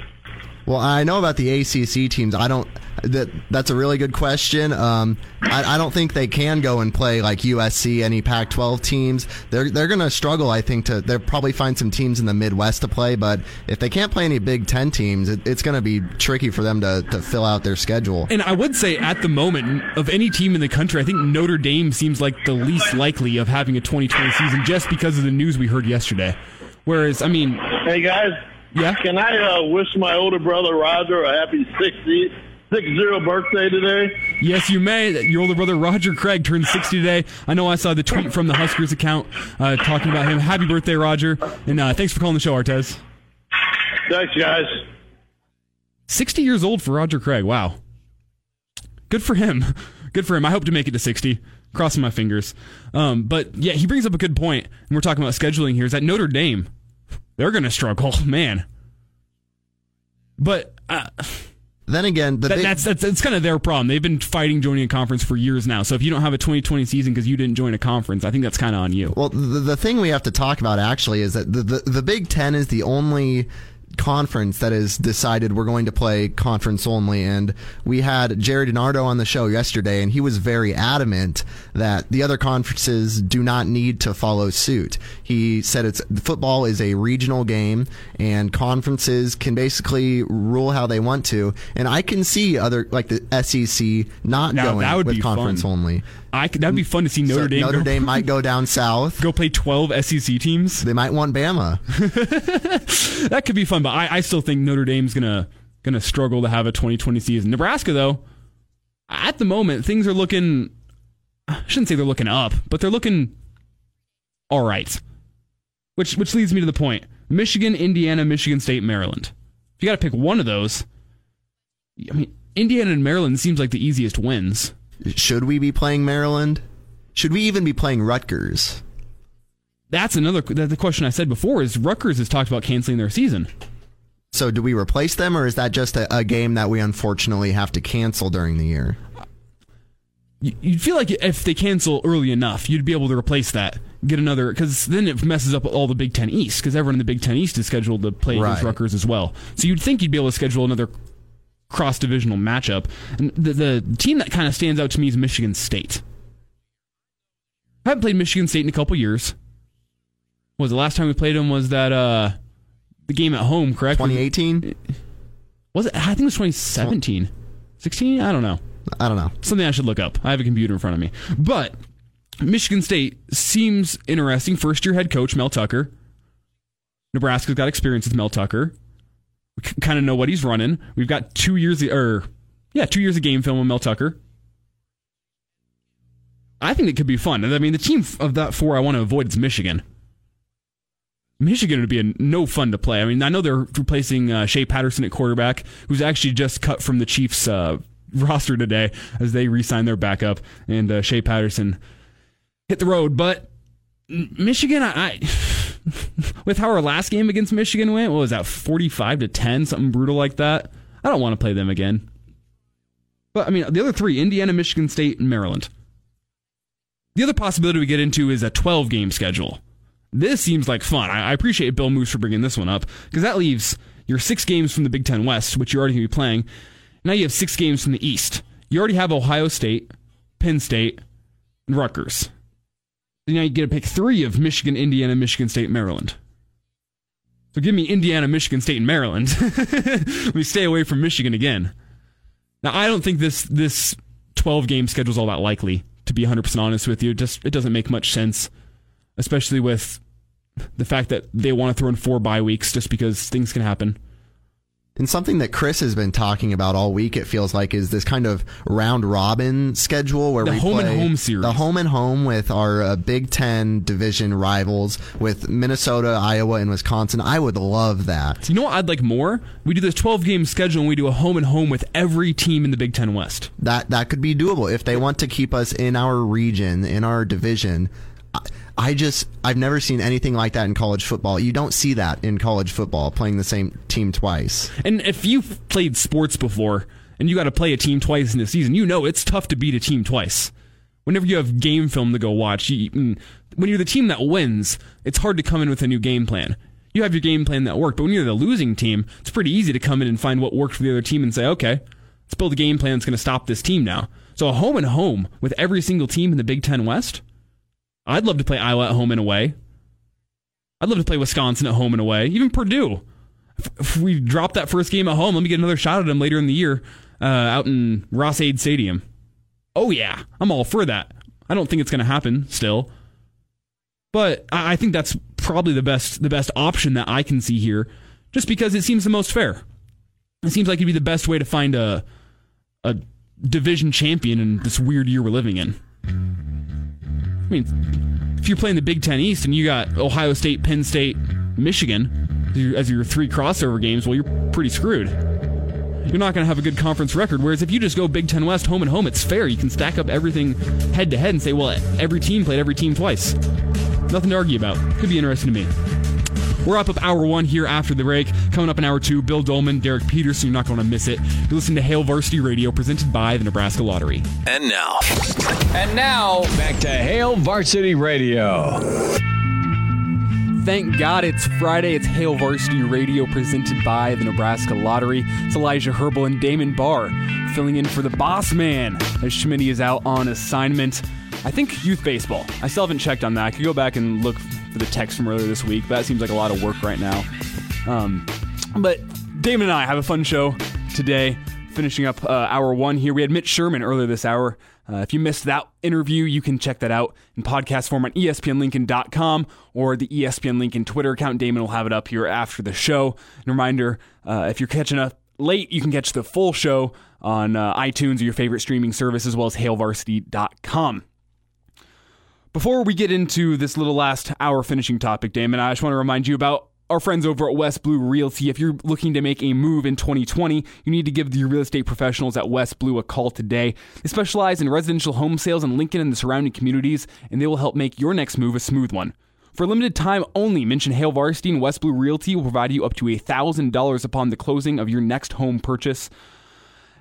Well, I know about the A C C teams. I don't... That that's a really good question. Um, I, I don't think they can go and play like U S C, any Pac twelve teams. They're they're going to struggle, I think. To they'll probably find some teams in the Midwest to play, but if they can't play any Big Ten teams, it, it's going to be tricky for them to, to fill out their schedule. And I would say at the moment, of any team in the country, I think Notre Dame seems like the least likely of having a twenty twenty season just because of the news we heard yesterday. Whereas, I mean... Hey, guys. Yeah? Can I uh, wish my older brother Roger a happy sixtieth? six zero birthday today? Yes, you may. Your older brother, Roger Craig, turned sixty today. I know I saw the tweet from the Huskers account uh, talking about him. Happy birthday, Roger. And uh, thanks for calling the show, Artez. Thanks, guys. sixty years old for Roger Craig. Wow. Good for him. Good for him. I hope to make it to sixty. Crossing my fingers. Um, but, yeah, he brings up a good point, and we're talking about scheduling here, is that Notre Dame, they're going to struggle. Man. But... Uh, Then again, the that, big, that's that's it's kind of their problem. They've been fighting joining a conference for years now. So if you don't have a twenty twenty season because you didn't join a conference, I think that's kind of on you. Well, the, the thing we have to talk about actually is that the, the, the Big Ten is the only conference that has decided we're going to play conference only. And we had Jared DiNardo on the show yesterday, and he was very adamant that the other conferences do not need to follow suit. He said it's football is a regional game, and conferences can basically rule how they want to. And I can see other, like the S E C, not now, going that would with be conference fun. only. I could, that'd be fun to see Notre so Dame. Notre Dame might go down south. Go play twelve S E C teams. They might want Bama. That could be fun, but I, I still think Notre Dame's gonna gonna struggle to have a twenty twenty season. Nebraska, though, at the moment, things are looking. I shouldn't say they're looking up, but they're looking all right. Which which leads me to the point: Michigan, Indiana, Michigan State, Maryland. If you got to pick one of those, I mean, Indiana and Maryland seems like the easiest wins. Should we be playing Maryland? Should we even be playing Rutgers? That's another the question I said before is Rutgers has talked about canceling their season. So do we replace them, or is that just a, a game that we unfortunately have to cancel during the year? You'd feel like if they cancel early enough, you'd be able to replace that. Get another, because then it messes up all the Big Ten East, because everyone in the Big Ten East is scheduled to play right against Rutgers as well. So you'd think you'd be able to schedule another cross-divisional matchup. And the, the team that kind of stands out to me is Michigan State. I haven't played Michigan State in a couple years. What was the last time we played them was that uh, the game at home, correct? twenty eighteen? Was it? I think it was twenty seventeen. sixteen? I don't know. I don't know. Something I should look up. I have a computer in front of me. But Michigan State seems interesting. First-year head coach, Mel Tucker. Nebraska's got experience with Mel Tucker. We kind of know what he's running. We've got two years, or yeah, two years of game film with Mel Tucker. I think it could be fun. I mean, the team of that four I want to avoid is Michigan. Michigan would be a, no fun to play. I mean, I know they're replacing uh, Shea Patterson at quarterback, who's actually just cut from the Chiefs uh, roster today as they re-sign their backup, and uh, Shea Patterson hit the road. But Michigan, I... I with how our last game against Michigan went, what was that, forty-five to ten, something brutal like that? I don't want to play them again. But, I mean, the other three, Indiana, Michigan State, and Maryland. The other possibility we get into is a twelve-game schedule. This seems like fun. I appreciate Bill Moos for bringing this one up, because that leaves your six games from the Big Ten West, which you're already going to be playing. Now you have six games from the East. You already have Ohio State, Penn State, and Rutgers. Now you get to pick three of Michigan, Indiana, Michigan State, Maryland. So give me Indiana, Michigan State, and Maryland. We stay away from Michigan again. Now, I don't think this this twelve-game schedule is all that likely, to be one hundred percent honest with you. Just it doesn't make much sense, especially with the fact that they want to throw in four bye weeks just because things can happen. And something that Chris has been talking about all week, it feels like, is this kind of round-robin schedule where the we home play and home series. The home and home with our uh, Big Ten division rivals with Minnesota, Iowa, and Wisconsin. I would love that. You know what I'd like more? We do this twelve-game schedule, and we do a home and home with every team in the Big Ten West. That, that could be doable if they want to keep us in our region, in our division. I, I just, I've never seen anything like that in college football. You don't see that in college football, playing the same team twice. And if you've played sports before and you got to play a team twice in the season, you know it's tough to beat a team twice. Whenever you have game film to go watch, you, when you're the team that wins, it's hard to come in with a new game plan. You have your game plan that worked, but when you're the losing team, it's pretty easy to come in and find what worked for the other team and say, okay, let's build a game plan that's going to stop this team now. So a home and home with every single team in the Big Ten West? I'd love to play Iowa at home and away. I'd love to play Wisconsin at home and away. Even Purdue. If we drop that first game at home, let me get another shot at them later in the year uh, out in Ross-Ade Stadium. Oh, yeah. I'm all for that. I don't think it's going to happen still. But I think that's probably the best the best option that I can see here, just because it seems the most fair. It seems like it'd be the best way to find a, a division champion in this weird year we're living in. I mean, if you're playing the Big Ten East and you got Ohio State, Penn State, Michigan as your three crossover games, well, you're pretty screwed. You're not going to have a good conference record, whereas if you just go Big Ten West, home and home, it's fair. You can stack up everything head-to-head and say, well, every team played every team twice. Nothing to argue about. Could be interesting to me. We're up with hour one here after the break. Coming up in hour two, Bill Doleman, Derek Peterson. You're not going to miss it. You're listening to Hail Varsity Radio, presented by the Nebraska Lottery. And now. And now, back to Hail Varsity Radio. Thank God it's Friday. It's Hail Varsity Radio presented by the Nebraska Lottery. It's Elijah Herbel and Damon Barr filling in for the boss man as Schmitty is out on assignment. I think youth baseball. I still haven't checked on that. I could go back and look for the text from earlier this week, but that seems like a lot of work right now. Um, but Damon and I have a fun show today, finishing up uh, hour one here. We had Mitch Sherman earlier this hour. Uh, if you missed that interview, you can check that out in podcast form on E S P N Lincoln dot com or the E S P N Lincoln Twitter account. Damon will have it up here after the show. And reminder, uh, if you're catching up late, you can catch the full show on uh, iTunes or your favorite streaming service, as well as hail varsity dot com. Before we get into this little last hour finishing topic, Damon, I just want to remind you about our friends over at West Blue Realty. If you're looking to make a move in twenty twenty, you need to give the real estate professionals at West Blue a call today. They specialize in residential home sales in Lincoln and the surrounding communities, and they will help make your next move a smooth one. For a limited time only, mention Hail Varsity and West Blue Realty will provide you up to one thousand dollars upon the closing of your next home purchase.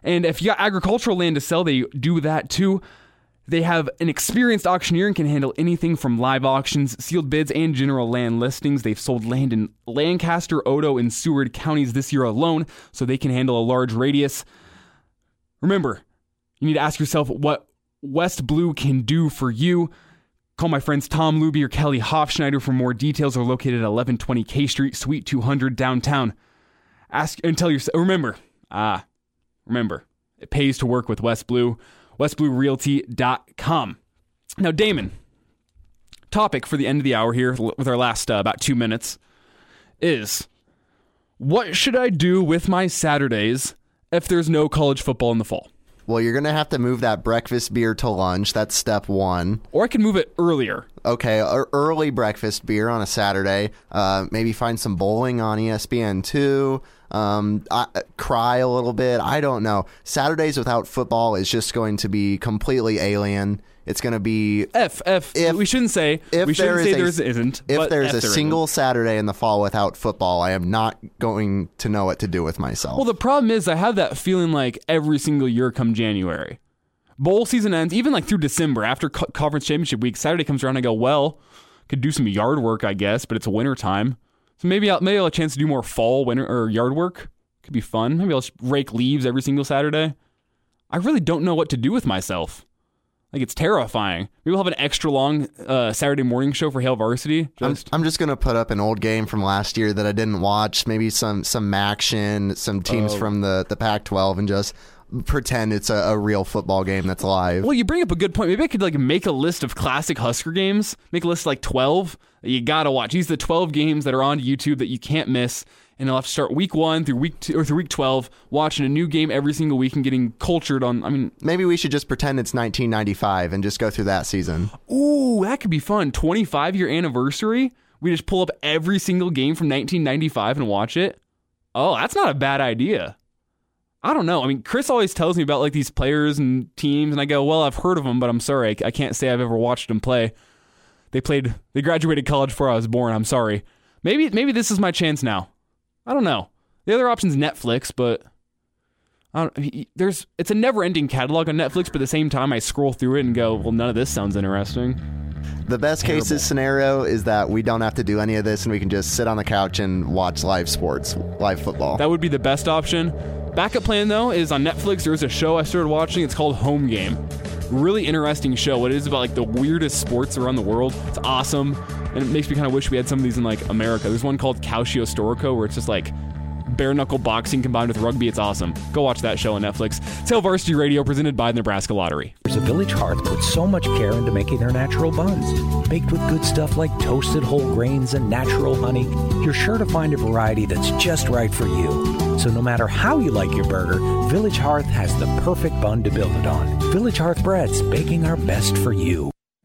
And if you got agricultural land to sell, they do that too. They have an experienced auctioneer and can handle anything from live auctions, sealed bids, and general land listings. They've sold land in Lancaster, Odo, and Seward counties this year alone, so they can handle a large radius. Remember, you need to ask yourself what West Blue can do for you. Call my friends Tom Luby or Kelly Hofschneider for more details. They're located at eleven twenty K Street, Suite two hundred, downtown. Ask and tell yourself, remember, ah, remember, it pays to work with West Blue. west blue realty dot com. Now, Damon, topic for the end of the hour here with our last uh, about two minutes is, what should I do with my Saturdays if there's no college football in the fall? Well, you're going to have to move that breakfast beer to lunch. That's step one. Or I can move it earlier. Okay, early breakfast beer on a Saturday. Uh, maybe find some bowling on E S P N two. Um, I, cry a little bit. I don't know. Saturdays without football is just going to be completely alien. It's going to be F F. If, we shouldn't say if we shouldn't there say is there a, isn't. If there's F a there single isn't. Saturday in the fall without football, I am not going to know what to do with myself. Well, the problem is I have that feeling like every single year come January, bowl season ends, even like through December after co- conference championship week. Saturday comes around, I go, well, could do some yard work, I guess, but it's winter time. So maybe I'll, maybe I'll have a chance to do more fall winter or yard work. Could be fun. Maybe I'll just rake leaves every single Saturday. I really don't know what to do with myself. Like, it's terrifying. Maybe we'll have an extra long uh, Saturday morning show for Hail Varsity. Just. I'm, I'm just going to put up an old game from last year that I didn't watch. Maybe some some action, some teams oh. from the, the Pac twelve, and just pretend it's a, a real football game that's live. Well, you bring up a good point. Maybe I could like make a list of classic Husker games. Make a list of like twelve that you gotta watch. These are the twelve games that are on YouTube that you can't miss, and I'll have to start week one through week two or through week twelve watching a new game every single week and getting cultured on. I mean, maybe we should just pretend it's nineteen ninety-five and just go through that season. Ooh, that could be fun. twenty-five year anniversary. We just pull up every single game from nineteen ninety-five and watch it. Oh, that's not a bad idea. I don't know. I mean, Chris always tells me about like these players and teams, and I go, well, I've heard of them, but I'm sorry. I, I can't say I've ever watched them play. They played, they graduated college before I was born. I'm sorry. Maybe maybe this is my chance now. I don't know. The other option's Netflix, but I don't, there's it's a never-ending catalog on Netflix, but at the same time, I scroll through it and go, well, none of this sounds interesting. The best Terrible. Cases scenario is that we don't have to do any of this, and we can just sit on the couch and watch live sports, live football. That would be the best option. Backup plan, though, is on Netflix. There's a show I started watching. It's called Home Game. Really interesting show. It is about like the weirdest sports around the world. It's awesome, and it makes me kind of wish we had some of these in like America. There's one called Calcio Storico, where it's just like bare knuckle boxing combined with rugby. It's awesome. Go watch that show on Netflix. It's Hail Varsity Radio, presented by the Nebraska Lottery. The Village Hearth puts so much care into making their natural buns. Baked with good stuff like toasted whole grains and natural honey, you're sure to find a variety that's just right for you. So no matter how you like your burger, Village Hearth has the perfect bun to build it on. Village Hearth Breads, baking our best for you.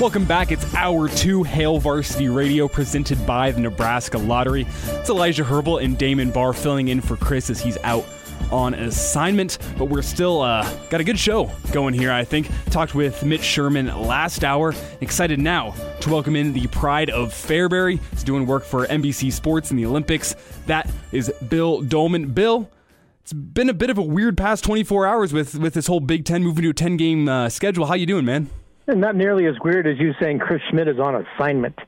Welcome back. It's Hour two, Hail Varsity Radio, presented by the Nebraska Lottery. It's Elijah Herbel and Damon Barr filling in for Chris as he's out on assignment. But we're still uh, got a good show going here, I think. Talked with Mitch Sherman last hour. Excited now to welcome in the pride of Fairbury. He's doing work for N B C Sports in the Olympics. That is Bill Doleman. Bill, it's been a bit of a weird past twenty-four hours with, with this whole Big Ten moving to a ten-game uh, schedule. How you doing, man? Not nearly as weird as you saying Chris Schmidt is on assignment.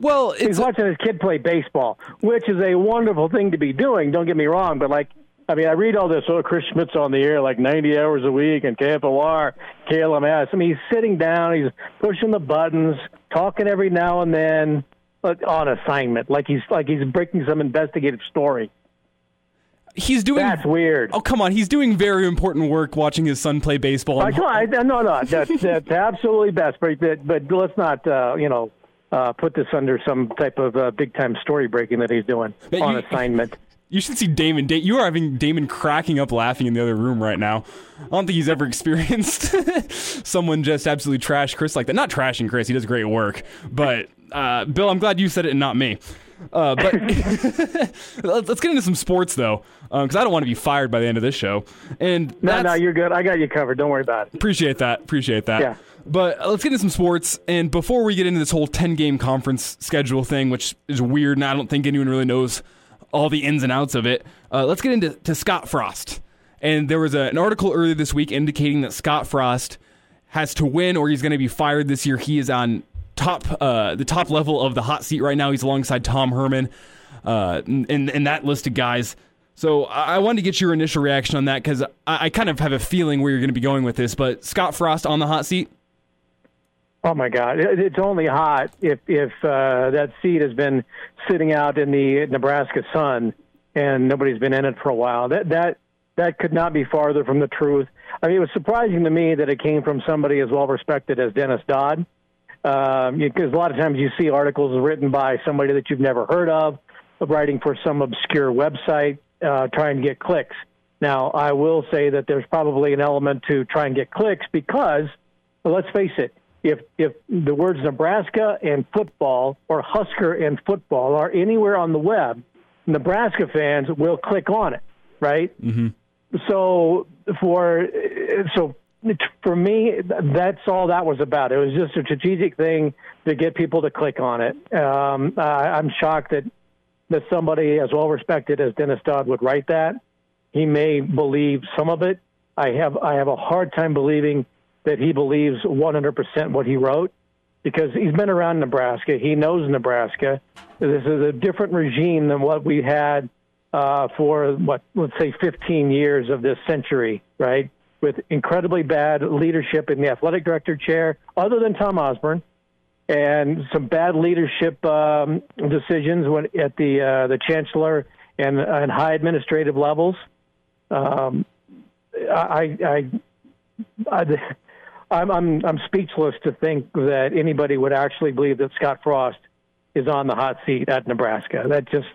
Well, it's he's watching his kid play baseball, which is a wonderful thing to be doing. Don't get me wrong, but like, I mean, I read all this. Oh, Chris Schmidt's on the air like ninety hours a week, and K F O R, K L M S. I mean, he's sitting down, he's pushing the buttons, talking every now and then, but on assignment, like he's like he's breaking some investigative story. He's doing. That's weird. Oh, come on. He's doing very important work watching his son play baseball. I, I, no, no. That's, that's absolutely best. But, but let's not, uh, you know, uh, put this under some type of uh, big-time story breaking that he's doing but on you, assignment. You should see Damon. Da- you are having Damon cracking up laughing in the other room right now. I don't think he's ever experienced someone just absolutely trash Chris like that. Not trashing Chris. He does great work. But, uh, Bill, I'm glad you said it and not me. Uh, but let's get into some sports, though, because um, I don't want to be fired by the end of this show. And no, no, you're good. I got you covered. Don't worry about it. Appreciate that. Appreciate that. Yeah. But let's get into some sports. And before we get into this whole ten-game conference schedule thing, which is weird, and I don't think anyone really knows all the ins and outs of it, uh, let's get into to Scott Frost. And there was a, an article earlier this week indicating that Scott Frost has to win or he's going to be fired this year. He is on top uh the top level of the hot seat right now. He's alongside Tom Herman uh and and that list of guys. So I, I wanted to get your initial reaction on that, because I, I kind of have a feeling where you're going to be going with this, but Scott Frost on the hot seat? Oh my God, it, it's only hot if if uh that seat has been sitting out in the Nebraska sun and nobody's been in it for a while. That that that could not be farther from the truth. I mean, it was surprising to me that it came from somebody as well respected as Dennis Dodd. Because um, a lot of times you see articles written by somebody that you've never heard of, writing for some obscure website, uh, trying to get clicks. Now, I will say that there's probably an element to try and get clicks because, well, let's face it, if if the words Nebraska and football or Husker and football are anywhere on the web, Nebraska fans will click on it, right? Mm-hmm. So for so. For me, that's all that was about. It was just a strategic thing to get people to click on it. Um, uh, I'm shocked that, that somebody as well-respected as Dennis Dodd would write that. He may believe some of it. I have I have a hard time believing that he believes one hundred percent what he wrote, because he's been around Nebraska. He knows Nebraska. This is a different regime than what we had uh, for, what let's say, fifteen years of this century, right? With incredibly bad leadership in the athletic director chair, other than Tom Osborne, and some bad leadership um, decisions when, at the uh, the chancellor and, and high administrative levels. Um, I, I, I, I'm, I'm, I'm speechless to think that anybody would actually believe that Scott Frost is on the hot seat at Nebraska. That just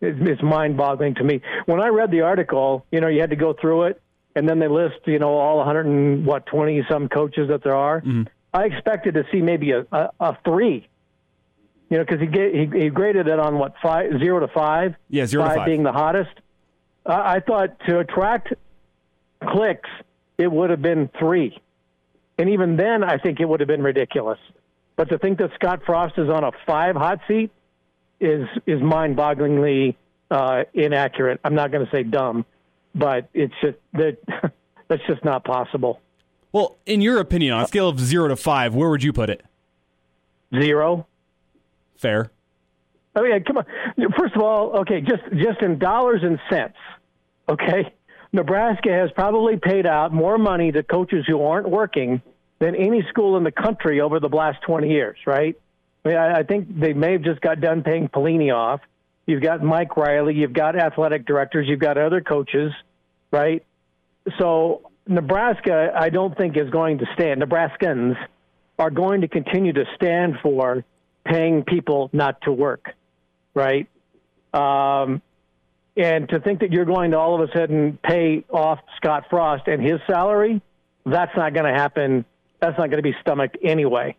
it's mind-boggling to me. When I read the article, you know, you had to go through it. And then they list, you know, all one hundred twenty some coaches that there are. Mm-hmm. I expected to see maybe a, a, a three, you know, because he, he he graded it on what five zero to five. Yeah, zero five to five being the hottest. Uh, I thought to attract clicks, it would have been three, and even then, I think it would have been ridiculous. But to think that Scott Frost is on a five hot seat is is mind-bogglingly uh, inaccurate. I'm not going to say dumb. But it's just that that's just not possible. Well, in your opinion, on a scale of zero to five, where would you put it? Zero. Fair. I mean, come on. First of all, okay, just just in dollars and cents, okay, Nebraska has probably paid out more money to coaches who aren't working than any school in the country over the last twenty years, right? I mean, I, I think they may have just got done paying Pelini off. You've got Mike Riley. You've got athletic directors. You've got other coaches, right? So Nebraska, I don't think, is going to stand. Nebraskans are going to continue to stand for paying people not to work, right? Um, and to think that you're going to all of a sudden pay off Scott Frost and his salary, that's not going to happen. That's not going to be stomached anyway.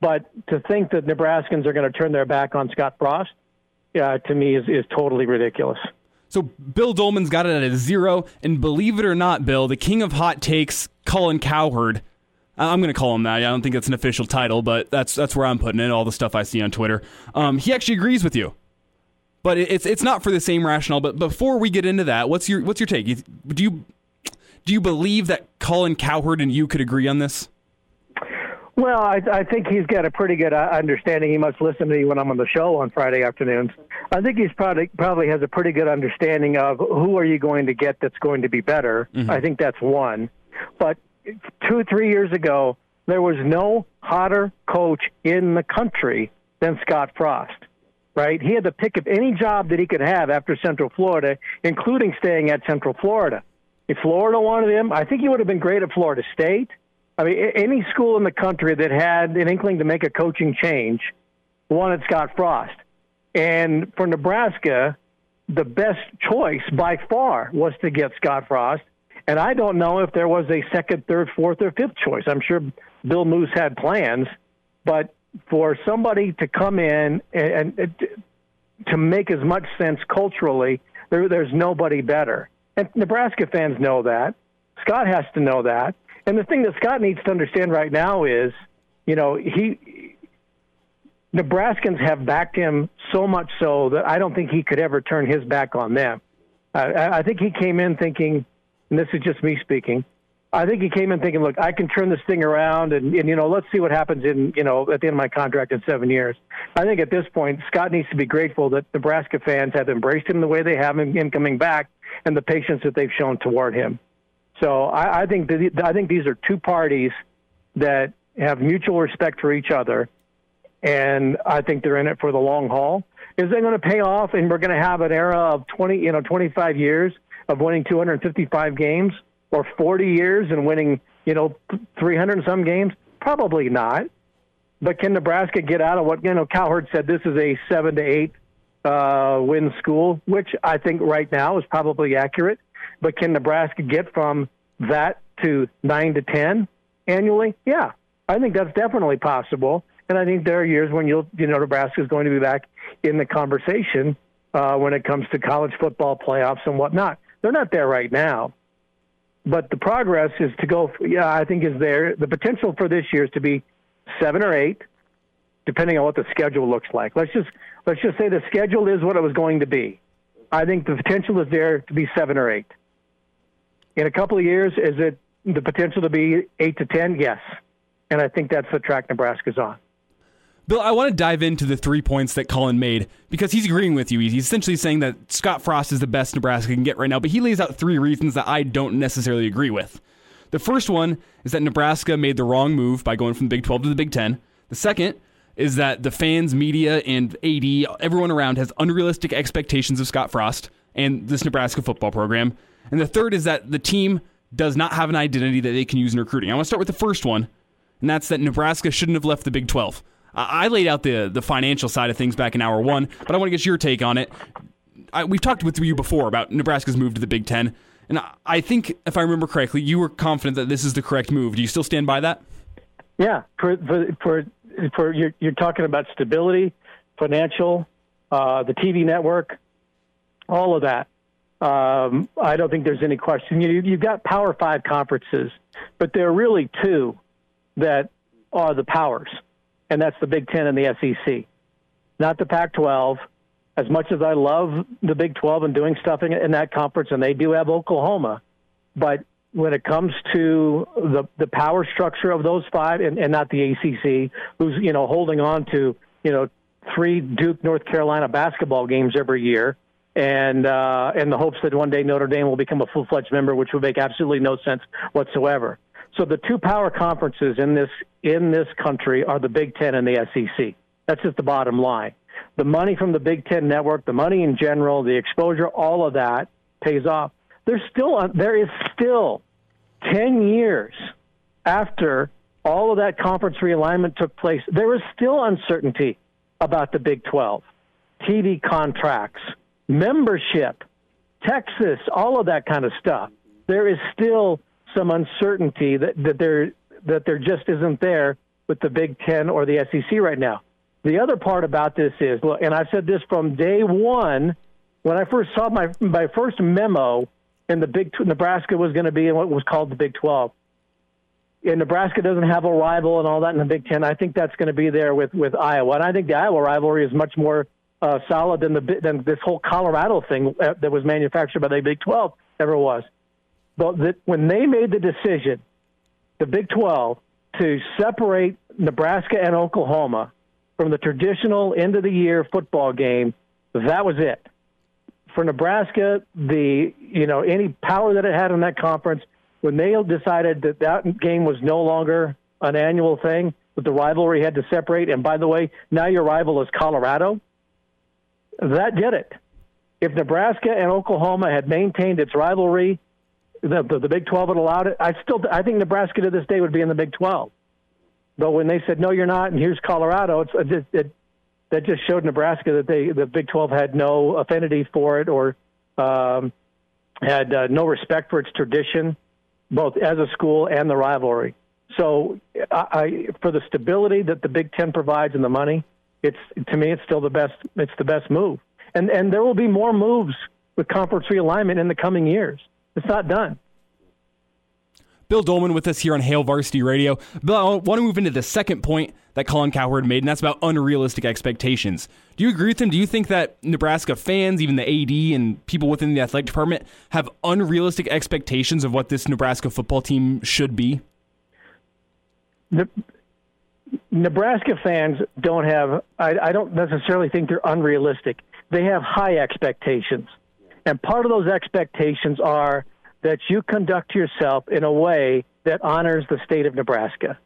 But to think that Nebraskans are going to turn their back on Scott Frost, Uh, to me, is, is totally ridiculous. So Bill Doleman's got it at a zero, and believe it or not, Bill, the king of hot takes, Colin Cowherd, I'm going to call him that. I don't think that's an official title, but that's that's where I'm putting it, all the stuff I see on Twitter. Um, he actually agrees with you, but it, it's it's not for the same rationale. But before we get into that, what's your what's your take? Do you, do you believe that Colin Cowherd and you could agree on this? Well, I, I think he's got a pretty good uh, understanding. He must listen to me when I'm on the show on Friday afternoons. I think he's probably probably has a pretty good understanding of who are you going to get that's going to be better. Mm-hmm. I think that's one. But two or three years ago, there was no hotter coach in the country than Scott Frost, right? He had the pick of any job that he could have after Central Florida, including staying at Central Florida. If Florida wanted him, I think he would have been great at Florida State. I mean, any school in the country that had an inkling to make a coaching change wanted Scott Frost. And for Nebraska, the best choice by far was to get Scott Frost. And I don't know if there was a second, third, fourth, or fifth choice. I'm sure Bill Moos had plans. But for somebody to come in and, and to make as much sense culturally, there, there's nobody better. And Nebraska fans know that. Scott has to know that. And the thing that Scott needs to understand right now is, you know, he Nebraskans have backed him so much so that I don't think he could ever turn his back on them. I, I think he came in thinking, and this is just me speaking, I think he came in thinking, look, I can turn this thing around and, and, you know, let's see what happens in, you know, at the end of my contract in seven years. I think at this point, Scott needs to be grateful that Nebraska fans have embraced him the way they have him, him coming back and the patience that they've shown toward him. So I, I think that, I think these are two parties that have mutual respect for each other, and I think they're in it for the long haul. Is it going to pay off, and we're going to have an era of twenty, you know, twenty-five years of winning two hundred fifty-five games, or forty years and winning, you know, three hundred and some games? Probably not. But can Nebraska get out of what, you know, Cowherd said this is a seven to eight uh, win school, which I think right now is probably accurate. But can Nebraska get from that to nine to ten annually? Yeah, I think that's definitely possible. And I think there are years when you'll, you know, Nebraska is going to be back in the conversation uh, when it comes to college football playoffs and whatnot. They're not there right now. But the progress is to go, yeah, I think is there. The potential for this year is to be seven or eight, depending on what the schedule looks like. Let's just let's just say the schedule is what it was going to be. I think the potential is there to be seven or eight. In a couple of years, is it the potential to be eight to ten? Yes. And I think that's the track Nebraska's on. Bill, I want to dive into the three points that Colin made because he's agreeing with you. He's essentially saying that Scott Frost is the best Nebraska can get right now, but he lays out three reasons that I don't necessarily agree with. The first one is that Nebraska made the wrong move by going from the Big twelve to the Big ten. The second is that the fans, media, and A D, everyone around has unrealistic expectations of Scott Frost and this Nebraska football program. And the third is that the team does not have an identity that they can use in recruiting. I want to start with the first one, and that's that Nebraska shouldn't have left the Big twelve. I laid out the the financial side of things back in hour one, but I want to get your take on it. I, we've talked with you before about Nebraska's move to the Big Ten, and I think, if I remember correctly, you were confident that this is the correct move. Do you still stand by that? Yeah, for for, for, for you're, you're talking about stability, financial, uh, the T V network, all of that. Um, I don't think there's any question. You, you've got Power Five conferences, but there are really two that are the powers, and that's the Big Ten and the S E C, not the Pac twelve. As much as I love the Big twelve and doing stuff in, in that conference, and they do have Oklahoma, but when it comes to the the power structure of those five, and, and not the A C C, who's, you know, holding on to, you know, three Duke, North Carolina basketball games every year, and uh, in the hopes that one day Notre Dame will become a full-fledged member, which would make absolutely no sense whatsoever. So the two power conferences in this in this country are the Big Ten and the S E C. That's just the bottom line. The money from the Big Ten network, the money in general, the exposure, all of that pays off. There's still, there is still ten years after all of that conference realignment took place, there is still uncertainty about the Big twelve, T V contracts, membership, Texas, all of that kind of stuff. There is still some uncertainty that, that, there, that there just isn't there with the Big Ten or the S E C right now. The other part about this is, look, and I've said this from day one, when I first saw my my first memo in the Big Nebraska was going to be in what was called the Big twelve. And Nebraska doesn't have a rival and all that in the Big Ten. I think that's going to be there with, with Iowa. And I think the Iowa rivalry is much more uh, solid than the than this whole Colorado thing that was manufactured by the Big twelve ever was. But the, when they made the decision, the Big twelve, to separate Nebraska and Oklahoma from the traditional end-of-the-year football game, that was it. For Nebraska, the you know any power that it had in that conference, when they decided that that game was no longer an annual thing, that the rivalry had to separate, and by the way, now your rival is Colorado, that did it. If Nebraska and Oklahoma had maintained its rivalry, the, the, the Big twelve had allowed it, I still I think Nebraska to this day would be in the Big twelve. But when they said, no, you're not, and here's Colorado, it's, it, it, that just showed Nebraska that they the Big twelve had no affinity for it or um, had uh, no respect for its tradition, both as a school and the rivalry. So I, I, for the stability that the Big Ten provides and the money, it's to me it's still the best it's the best move. And and there will be more moves with conference realignment in the coming years. It's not done. Bill Doleman with us here on Hail Varsity Radio. Bill, I want to move into the second point that Colin Cowherd made, and that's about unrealistic expectations. Do you agree with him? Do you think that Nebraska fans, even the A D and people within the athletic department, have unrealistic expectations of what this Nebraska football team should be? Ne- Nebraska fans don't have, I, I don't necessarily think they're unrealistic. They have high expectations. And part of those expectations are that you conduct yourself in a way that honors the state of Nebraska.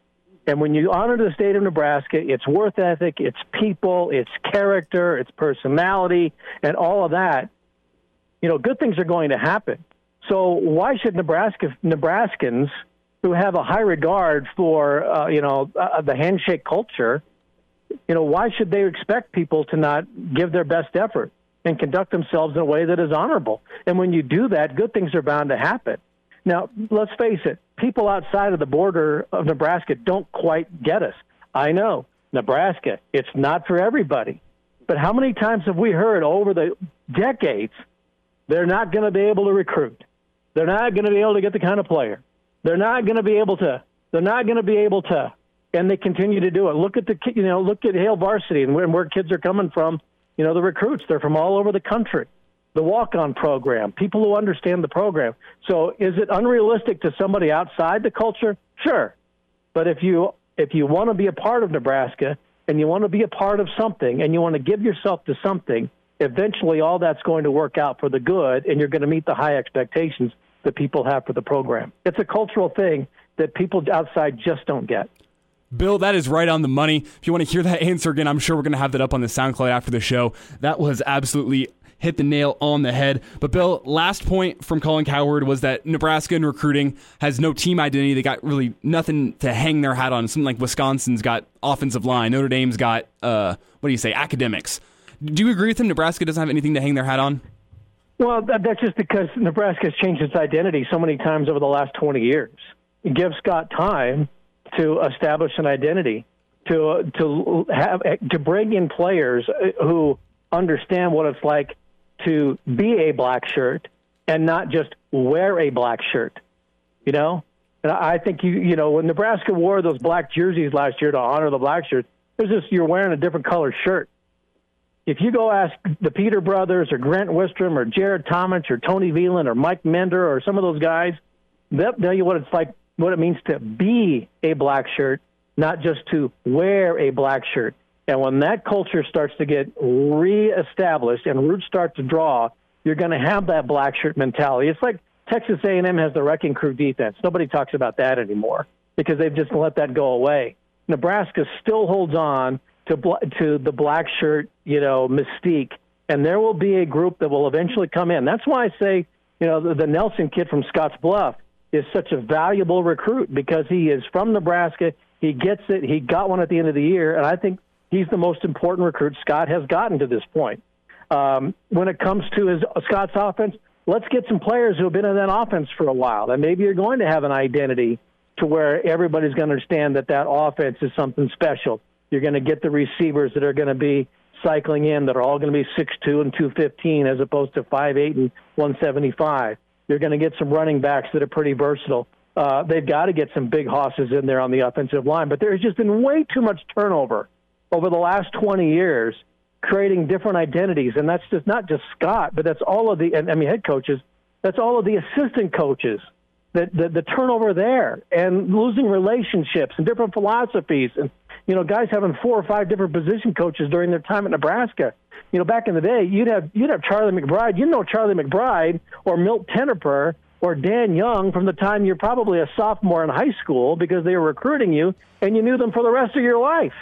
And when you honor the state of Nebraska, its work ethic, its people, its character, its personality, and all of that, you know, good things are going to happen. So why should Nebraska Nebraskans, who have a high regard for, uh, you know, uh, the handshake culture, you know, why should they expect people to not give their best effort and conduct themselves in a way that is honorable? And when you do that, good things are bound to happen. Now, let's face it, people outside of the border of Nebraska don't quite get us. I know, Nebraska, it's not for everybody. But how many times have we heard over the decades, they're not going to be able to recruit. They're not going to be able to get the kind of player. They're not going to be able to. They're not going to be able to. And they continue to do it. Look at the, you know, look at Hail Varsity and where, and where kids are coming from. You know, the recruits, they're from all over the country. The walk-on program, people who understand the program. So is it unrealistic to somebody outside the culture? Sure. But if you if you want to be a part of Nebraska and you want to be a part of something and you want to give yourself to something, eventually all that's going to work out for the good and you're going to meet the high expectations that people have for the program. It's a cultural thing that people outside just don't get. Bill, that is right on the money. If you want to hear that answer again, I'm sure we're going to have that up on the SoundCloud after the show. That was absolutely hit the nail on the head. But, Bill, last point from Colin Cowherd was that Nebraska in recruiting has no team identity. They got really nothing to hang their hat on. Something like Wisconsin's got offensive line. Notre Dame's got, uh, what do you say, academics. Do you agree with him? Nebraska doesn't have anything to hang their hat on? Well, that's just because Nebraska's changed its identity so many times over the last twenty years. Give Scott time to establish an identity, to uh, to have to bring in players who understand what it's like to be a black shirt and not just wear a black shirt, you know. And I think you you know when Nebraska wore those black jerseys last year to honor the black shirts, it was just you're wearing a different color shirt. If you go ask the Peter brothers or Grant Wistrom or Jared Thomas or Tony Veland or Mike Mender or some of those guys, they'll tell you what it's like. What it means to be a black shirt, not just to wear a black shirt. And when that culture starts to get reestablished and roots start to draw, you're going to have that black shirt mentality. It's like Texas A and M has the wrecking crew defense. Nobody talks about that anymore because they've just let that go away. Nebraska still holds on to to the black shirt, you know, mystique, and there will be a group that will eventually come in. That's why I say, you know, the, the Nelson kid from Scotts Bluff is such a valuable recruit, because he is from Nebraska. He gets it. He got one at the end of the year, and I think he's the most important recruit Scott has gotten to this point. Um, when it comes to his Scott's offense, let's get some players who have been in that offense for a while, and maybe you're going to have an identity to where everybody's going to understand that that offense is something special. You're going to get the receivers that are going to be cycling in, that are all going to be six two and two fifteen as opposed to five eight and one seventy-five. You're going to get some running backs that are pretty versatile. Uh, they've got to get some big hosses in there on the offensive line, but there's just been way too much turnover over the last twenty years, creating different identities. And that's just not just Scott, but that's all of the, and I mean, head coaches, that's all of the assistant coaches, that the, the turnover there, and losing relationships and different philosophies. And, you know, guys having four or five different position coaches during their time at Nebraska. You know, back in the day, you'd have, you'd have Charlie McBride, you know, Charlie McBride or Milt Teneper or Dan Young from the time you're probably a sophomore in high school, because they were recruiting you and you knew them for the rest of your life.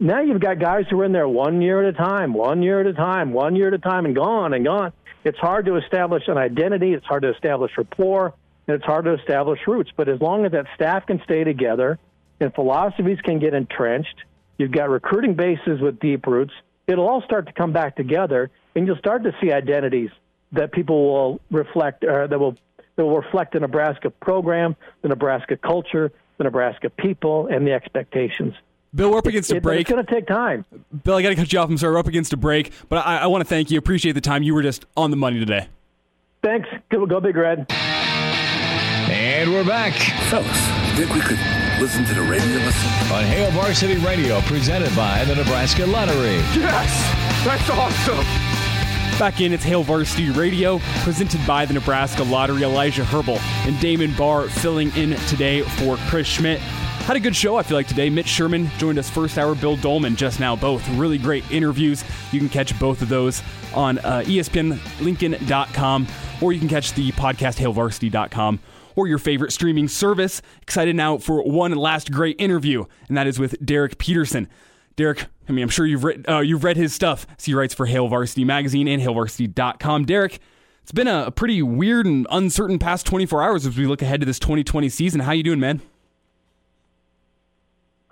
Now you've got guys who are in there one year at a time, one year at a time, one year at a time, and gone and gone. It's hard to establish an identity. It's hard to establish rapport, and it's hard to establish roots. But as long as that staff can stay together and philosophies can get entrenched, you've got recruiting bases with deep roots, it'll all start to come back together, and you'll start to see identities that people will reflect, or that will that will reflect the Nebraska program, the Nebraska culture, the Nebraska people, and the expectations. Bill, we're up against a break. It's going to take time. Bill, I got to cut you off. I'm sorry. We're up against a break, but I, I want to thank you. Appreciate the time. You were just on the money today. Thanks. Go, go Big Red. And we're back. Fellas, you think we could listen to the radio listen? On Hail Varsity Radio, presented by the Nebraska Lottery. Yes! That's awesome! Back in, it's Hail Varsity Radio, presented by the Nebraska Lottery. Elijah Herbel and Damon Barr filling in today for Chris Schmidt. Had a good show, I feel like, today. Mitch Sherman joined us first hour. Bill Doleman just now. Both really great interviews. You can catch both of those on uh, E S P N Lincoln dot com, or you can catch the podcast hail varsity dot com, or your favorite streaming service. Excited now for one last great interview, and that is with Derek Peterson. Derek, I mean, I'm sure you've read, uh, you've read his stuff. So he writes for Hail Varsity Magazine and hail varsity dot com. Derek, it's been a pretty weird and uncertain past twenty-four hours as we look ahead to this twenty twenty season. How you doing, man?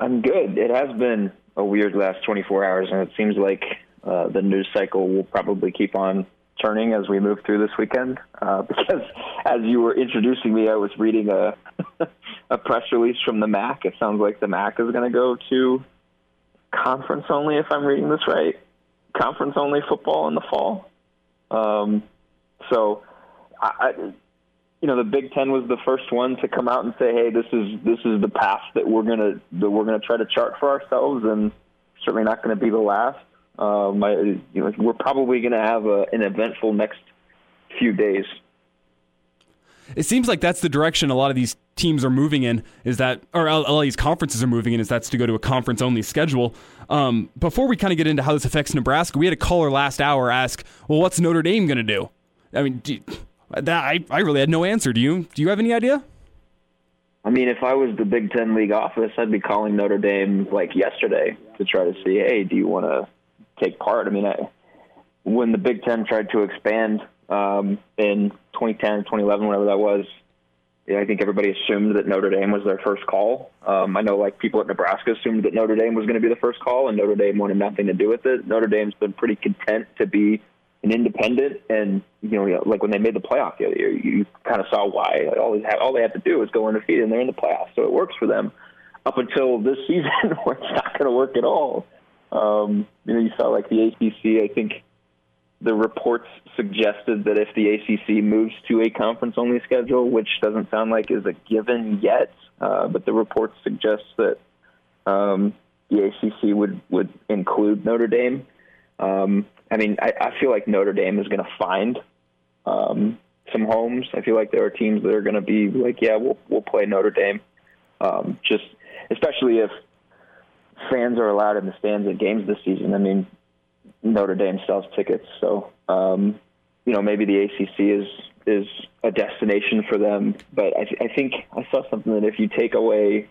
I'm good. It has been a weird last twenty-four hours, and it seems like uh, the news cycle will probably keep on turning as we move through this weekend. Uh, because as you were introducing me, I was reading a a press release from the M A C. It sounds like the M A C is going to go to conference only, if I'm reading this right, conference only football in the fall. Um, so, I, I, you know, the Big Ten was the first one to come out and say, "Hey, this is this is the path that we're gonna that we're gonna try to chart for ourselves," and certainly not going to be the last. Um, I, you know, we're probably going to have a, an eventful next few days. It seems like that's the direction a lot of these teams are moving in, is that, or a lot of these conferences are moving in, is that's to go to a conference-only schedule. Um, before we kind of get into how this affects Nebraska, we had a caller last hour ask, "Well, what's Notre Dame going to do?" I mean, do you, that I, I really had no answer. Do you? Do you have any idea? I mean, if I was the Big Ten League office, I'd be calling Notre Dame like yesterday to try to see, "Hey, do you want to take part?" I mean, I, when the Big Ten tried to expand um, in twenty ten, twenty eleven, whenever that was, yeah, I think everybody assumed that Notre Dame was their first call. Um, I know, like, people at Nebraska assumed that Notre Dame was going to be the first call, and Notre Dame wanted nothing to do with it. Notre Dame's been pretty content to be an independent, and, you know, like when they made the playoff the other year, you kind of saw why. Like, all they have, all they have to do is go undefeated, and they're in the playoffs, so it works for them. Up until this season, where it's not going to work at all. Um, you know, you saw like the A C C, I think the reports suggested that if the A C C moves to a conference-only schedule, which doesn't sound like is a given yet, uh, but the reports suggest that um, the A C C would, would include Notre Dame. Um, I mean, I, I feel like Notre Dame is going to find um, some homes. I feel like there are teams that are going to be like, yeah, we'll, we'll play Notre Dame. Um, just especially if fans are allowed in the stands at games this season. I mean, Notre Dame sells tickets, so um, you know, maybe the A C C is is a destination for them. But I, th- I think I saw something that if you take away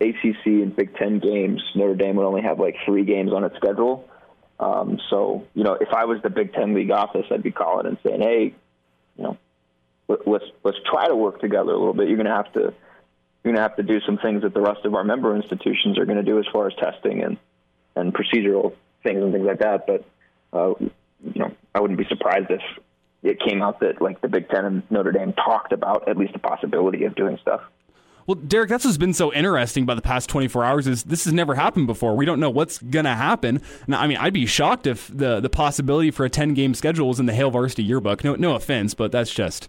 A C C and Big Ten games, Notre Dame would only have like three games on its schedule. Um, so, you know, if I was the Big Ten League office, I'd be calling and saying, hey, you know, let's let's try to work together a little bit. You're going to have to you're going to have to do some things that the rest of our member institutions are going to do as far as testing and, and procedural things and things like that. But, uh, you know, I wouldn't be surprised if it came out that, like, the Big Ten and Notre Dame talked about at least the possibility of doing stuff. Well, Derek, that's what's been so interesting about the past twenty-four hours is this has never happened before. We don't know what's going to happen. Now, I mean, I'd be shocked if the, the possibility for a ten-game schedule was in the Hail Varsity yearbook. No no offense, but that's just,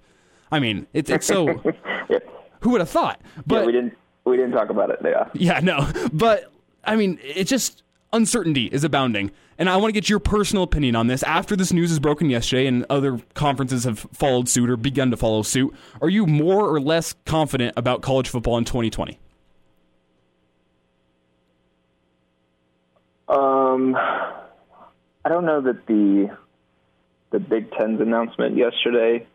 I mean, it's it's so, yeah. Who would have thought? But yeah, we didn't we didn't talk about it. Yeah, yeah, no. But, I mean, it's just uncertainty is abounding. And I want to get your personal opinion on this. After this news is broken yesterday and other conferences have followed suit or begun to follow suit, are you more or less confident about college football in twenty twenty? Um, I don't know that the the Big Ten's announcement yesterday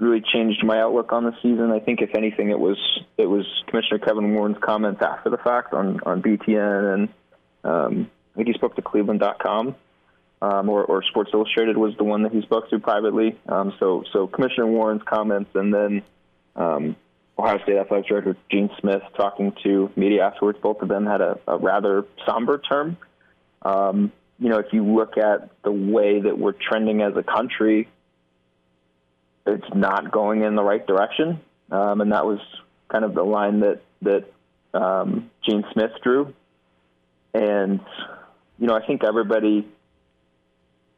really changed my outlook on the season. I think, if anything, it was it was Commissioner Kevin Warren's comments after the fact on, on B T N and um, I think he spoke to Cleveland dot com, um, or, or Sports Illustrated was the one that he spoke to privately. Um, so, so Commissioner Warren's comments, and then um, Ohio State Athletic Director Gene Smith talking to media afterwards. Both of them had a, a rather somber term. Um, you know, if you look at the way that we're trending as a country, it's not going in the right direction, um, and that was kind of the line that that um, Gene Smith drew. And you know, I think everybody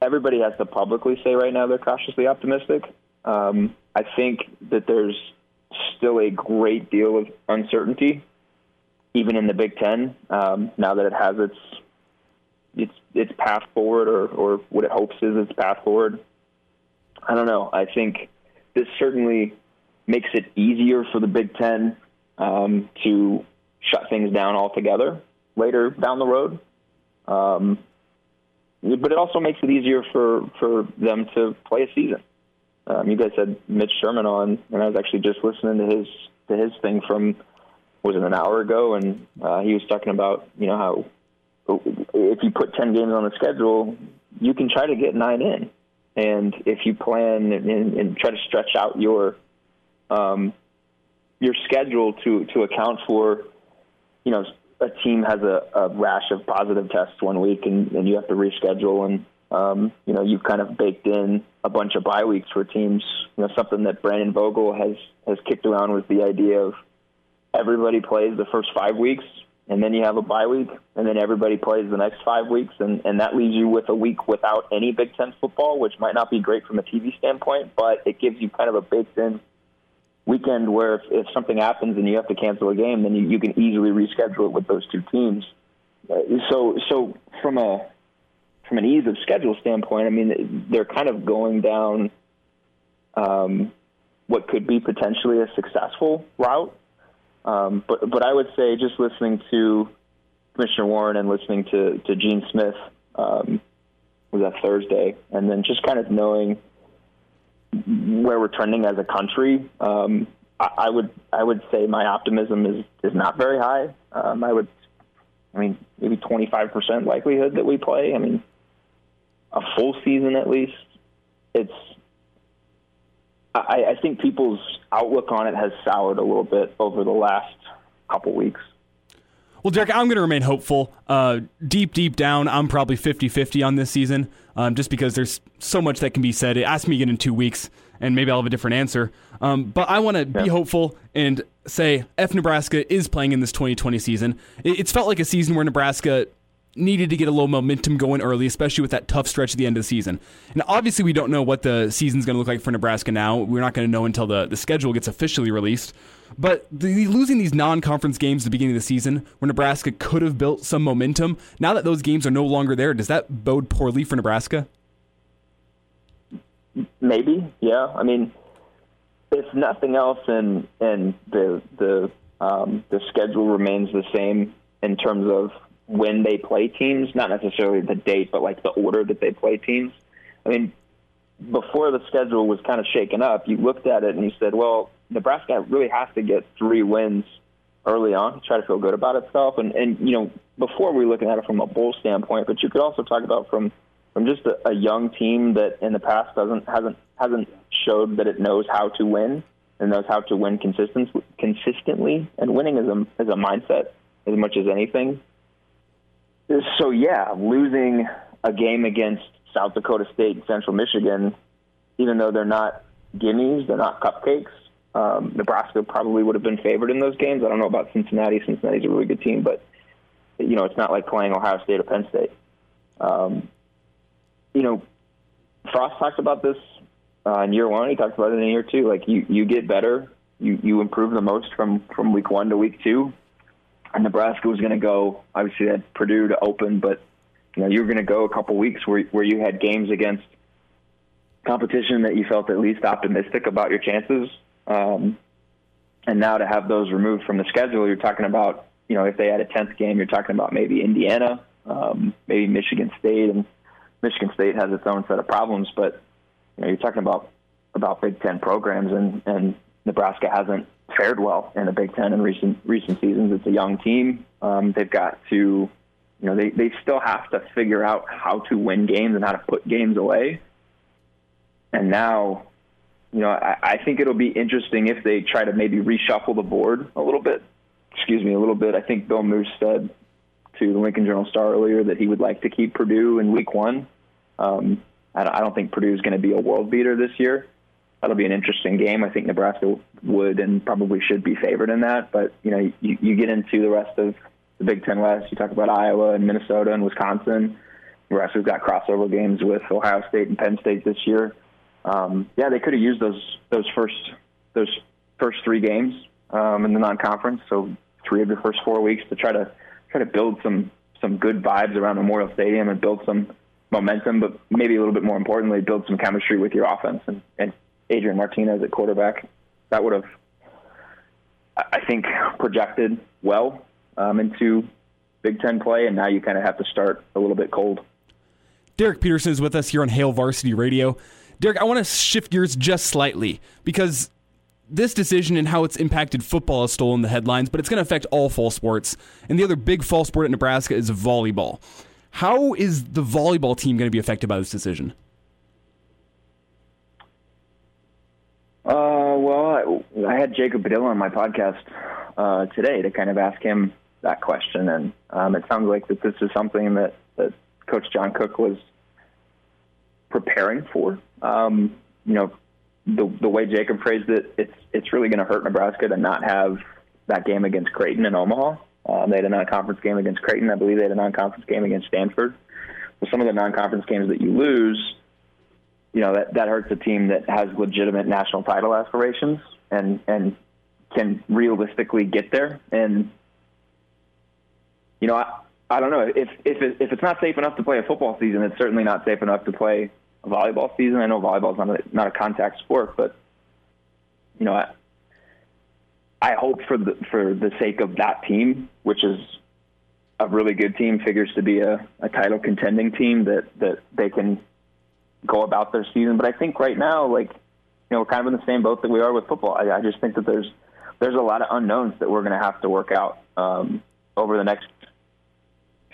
everybody has to publicly say right now they're cautiously optimistic. Um, I think that there's still a great deal of uncertainty, even in the Big Ten, um, now that it has its its its path forward, or, or what it hopes is its path forward. I don't know. I think this certainly makes it easier for the Big Ten um, to shut things down altogether later down the road. Um, but it also makes it easier for, for them to play a season. Um, you guys had Mitch Sherman on, and I was actually just listening to his to his thing from, was it an hour ago? And uh, he was talking about, you know, how if you put ten games on the schedule, you can try to get nine in. And if you plan and, and try to stretch out your um, your schedule to, to account for, you know, a team has a, a rash of positive tests one week and, and you have to reschedule. And, um, you know, you've kind of baked in a bunch of bye weeks for teams. You know, something that Brandon Vogel has, has kicked around was the idea of everybody plays the first five weeks and then you have a bye week and then everybody plays the next five weeks. And, and that leaves you with a week without any Big Ten football, which might not be great from a T V standpoint, but it gives you kind of a baked in weekend where if, if something happens and you have to cancel a game, then you, you can easily reschedule it with those two teams. Uh, so, so from a from an ease of schedule standpoint, I mean, they're kind of going down um, what could be potentially a successful route. Um, but, but I would say just listening to Commissioner Warren and listening to, to Gene Smith um, was that Thursday, and then just kind of knowing where we're trending as a country, um, I, I would I would say my optimism is, is not very high. Um, I would, I mean, maybe twenty-five percent likelihood that we play. I mean, a full season at least. It's. I, I think people's outlook on it has soured a little bit over the last couple weeks. Well, Derek, I'm going to remain hopeful. Uh, deep, deep down, I'm probably fifty-fifty on this season, um, just because there's so much that can be said. Ask me again in two weeks, and maybe I'll have a different answer. Um, but I want to yeah. be hopeful and say F Nebraska is playing in this twenty twenty season. It, it's felt like a season where Nebraska needed to get a little momentum going early, especially with that tough stretch at the end of the season. And obviously we don't know what the season's going to look like for Nebraska now. We're not going to know until the, the schedule gets officially released. But the, losing these non-conference games at the beginning of the season where Nebraska could have built some momentum, now that those games are no longer there, does that bode poorly for Nebraska? Maybe, yeah. I mean, if nothing else and and the, the, um, the schedule remains the same in terms of when they play teams, not necessarily the date, but like the order that they play teams. I mean, before the schedule was kind of shaken up, you looked at it and you said, well, Nebraska really has to get three wins early on to try to feel good about itself. And, and you know, before we were looking at it from a bowl standpoint, but you could also talk about from from just a, a young team that in the past doesn't hasn't hasn't showed that it knows how to win and knows how to win consistently. Consistently, and winning is a is a mindset as much as anything. So yeah, losing a game against South Dakota State and Central Michigan, even though they're not gimmies, they're not cupcakes. Um, Nebraska probably would have been favored in those games. I don't know about Cincinnati. Cincinnati's a really good team, but you know it's not like playing Ohio State or Penn State. Um, you know, Frost talked about this uh, in year one. He talked about it in year two. Like you, you get better, you, you improve the most from, from week one to week two. And Nebraska was going to go. Obviously, they had Purdue to open, but you know you were going to go a couple weeks where where you had games against competition that you felt at least optimistic about your chances. Um, and now to have those removed from the schedule, you're talking about, you know, if they had a tenth game, you're talking about maybe Indiana, um, maybe Michigan State, and Michigan State has its own set of problems. But you know, you're talking about about Big Ten programs, and, and Nebraska hasn't fared well in the Big Ten in recent recent seasons. It's a young team. Um, they've got to, you know, they, they still have to figure out how to win games and how to put games away. And now, you know, I, I think it'll be interesting if they try to maybe reshuffle the board a little bit. Excuse me, a little bit. I think Bill Moos said to the Lincoln Journal-Star earlier that he would like to keep Purdue in week one. Um, I, I don't think Purdue is going to be a world beater this year. That'll be an interesting game. I think Nebraska would and probably should be favored in that. But, you know, you, you get into the rest of the Big Ten West. You talk about Iowa and Minnesota and Wisconsin. Nebraska's got crossover games with Ohio State and Penn State this year. Um, yeah, they could have used those those first those first three games um, in the non-conference, so three of the first four weeks to try to try to build some some good vibes around Memorial Stadium and build some momentum, but maybe a little bit more importantly, build some chemistry with your offense and, and Adrian Martinez at quarterback. That would have, I think, projected well um, into Big Ten play, and now you kind of have to start a little bit cold. Derek Peterson is with us here on Hail Varsity Radio. Derek, I want to shift gears just slightly because this decision and how it's impacted football has stolen the headlines, but it's going to affect all fall sports. And the other big fall sport at Nebraska is volleyball. How is the volleyball team going to be affected by this decision? Uh, well, I, I had Jacob Padilla on my podcast uh, today to kind of ask him that question, and um, it sounds like that this is something that, that Coach John Cook was preparing for. Um, you know, the the way Jacob phrased it, it's it's really going to hurt Nebraska to not have that game against Creighton in Omaha. Um, they had a non-conference game against Creighton. I believe they had a non-conference game against Stanford. Well, some of the non-conference games that you lose, you know, that, that hurts a team that has legitimate national title aspirations and, and can realistically get there. And, you know, I, I don't know. If if it, if it's not safe enough to play a football season, it's certainly not safe enough to play a volleyball season. I know volleyball is not a, not a contact sport, but you know, I, I hope for the for the sake of that team, which is a really good team, figures to be a, a title contending team, that that they can go about their season. But I think right now, like you know, we're kind of in the same boat that we are with football. I, I just think that there's there's a lot of unknowns that we're going to have to work out um, over the next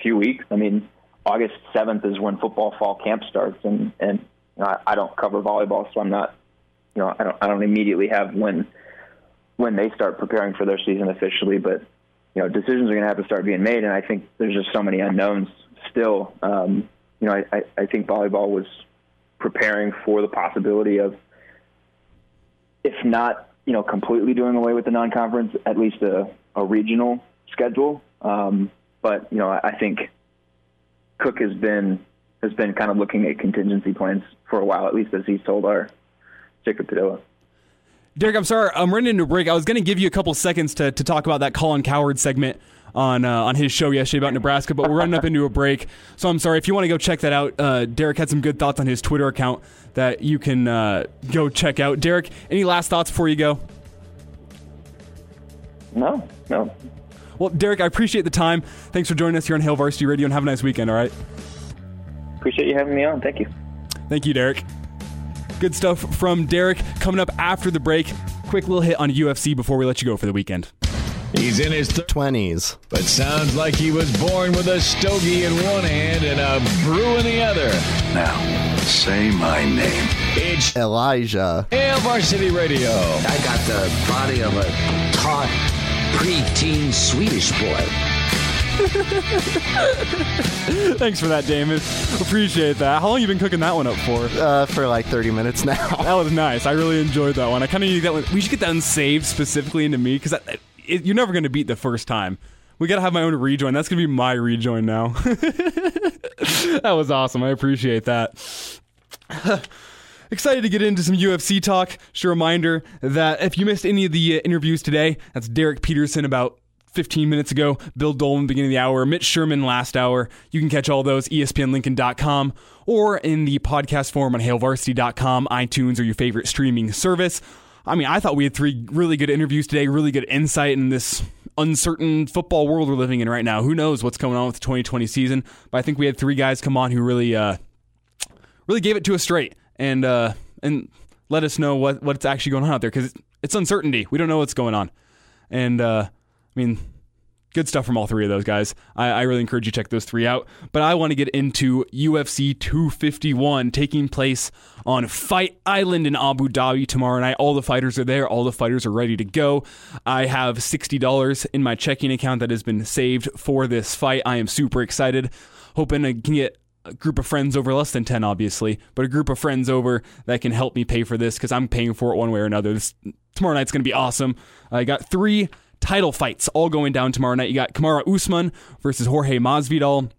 few weeks. I mean, August seventh is when football fall camp starts, and and you know, I, I don't cover volleyball, so I'm not, you know, I don't I don't immediately have when when they start preparing for their season officially. But you know, decisions are going to have to start being made, and I think there's just so many unknowns still. Um, you know, I, I, I think volleyball was preparing for the possibility of, if not, you know, completely doing away with the non-conference, at least a, a regional schedule. Um, But you know, I think Cook has been has been kind of looking at contingency plans for a while, at least as he's told our Jacob Padilla. Derek, I'm sorry, I'm running into a break. I was going to give you a couple seconds to to talk about that Colin Cowherd segment on uh, on his show yesterday about Nebraska, but we're running up into a break, so I'm sorry. If you want to go check that out, uh, Derek had some good thoughts on his Twitter account that you can uh, go check out. Derek, any last thoughts before you go? No, no. Well, Derek, I appreciate the time. Thanks for joining us here on Hail Varsity Radio, and have a nice weekend, all right? Appreciate you having me on. Thank you. Thank you, Derek. Good stuff from Derek. Coming up after the break, quick little hit on U F C before we let you go for the weekend. He's in his th- twenties, but sounds like he was born with a stogie in one hand and a brew in the other. Now, say my name. It's Elijah. Hail Varsity Radio. I got the body of a taut preteen Swedish boy. Thanks for that, Damon. Appreciate that. How long you been cooking that one up for? Uh, for like thirty minutes now. That was nice. I really enjoyed that one. I kind of need that one. We should get that one saved specifically into me because you're never going to beat the first time. We got to have my own rejoin. That's going to be my rejoin now. That was awesome. I appreciate that. Excited to get into some U F C talk. Just a reminder that if you missed any of the interviews today, that's Derek Peterson about fifteen minutes ago, Bill Doleman, beginning of the hour, Mitch Sherman, last hour. You can catch all those, E S P N Lincoln dot com, or in the podcast form on hail varsity dot com, iTunes, or your favorite streaming service. I mean, I thought we had three really good interviews today, really good insight in this uncertain football world we're living in right now. Who knows what's going on with the twenty twenty season, but I think we had three guys come on who really uh, really gave it to us straight and uh, and let us know what, what's actually going on out there, because it's uncertainty. We don't know what's going on. And, uh, I mean, good stuff from all three of those guys. I, I really encourage you to check those three out. But I want to get into U F C two fifty-one taking place on Fight Island in Abu Dhabi tomorrow night. All the fighters are there. All the fighters are ready to go. I have sixty dollars in my checking account that has been saved for this fight. I am super excited. Hoping I can get a group of friends over, less than ten, obviously, but a group of friends over that can help me pay for this because I'm paying for it one way or another. This, tomorrow night's going to be awesome. I got three title fights all going down tomorrow night. You got Kamaru Usman versus Jorge Masvidal.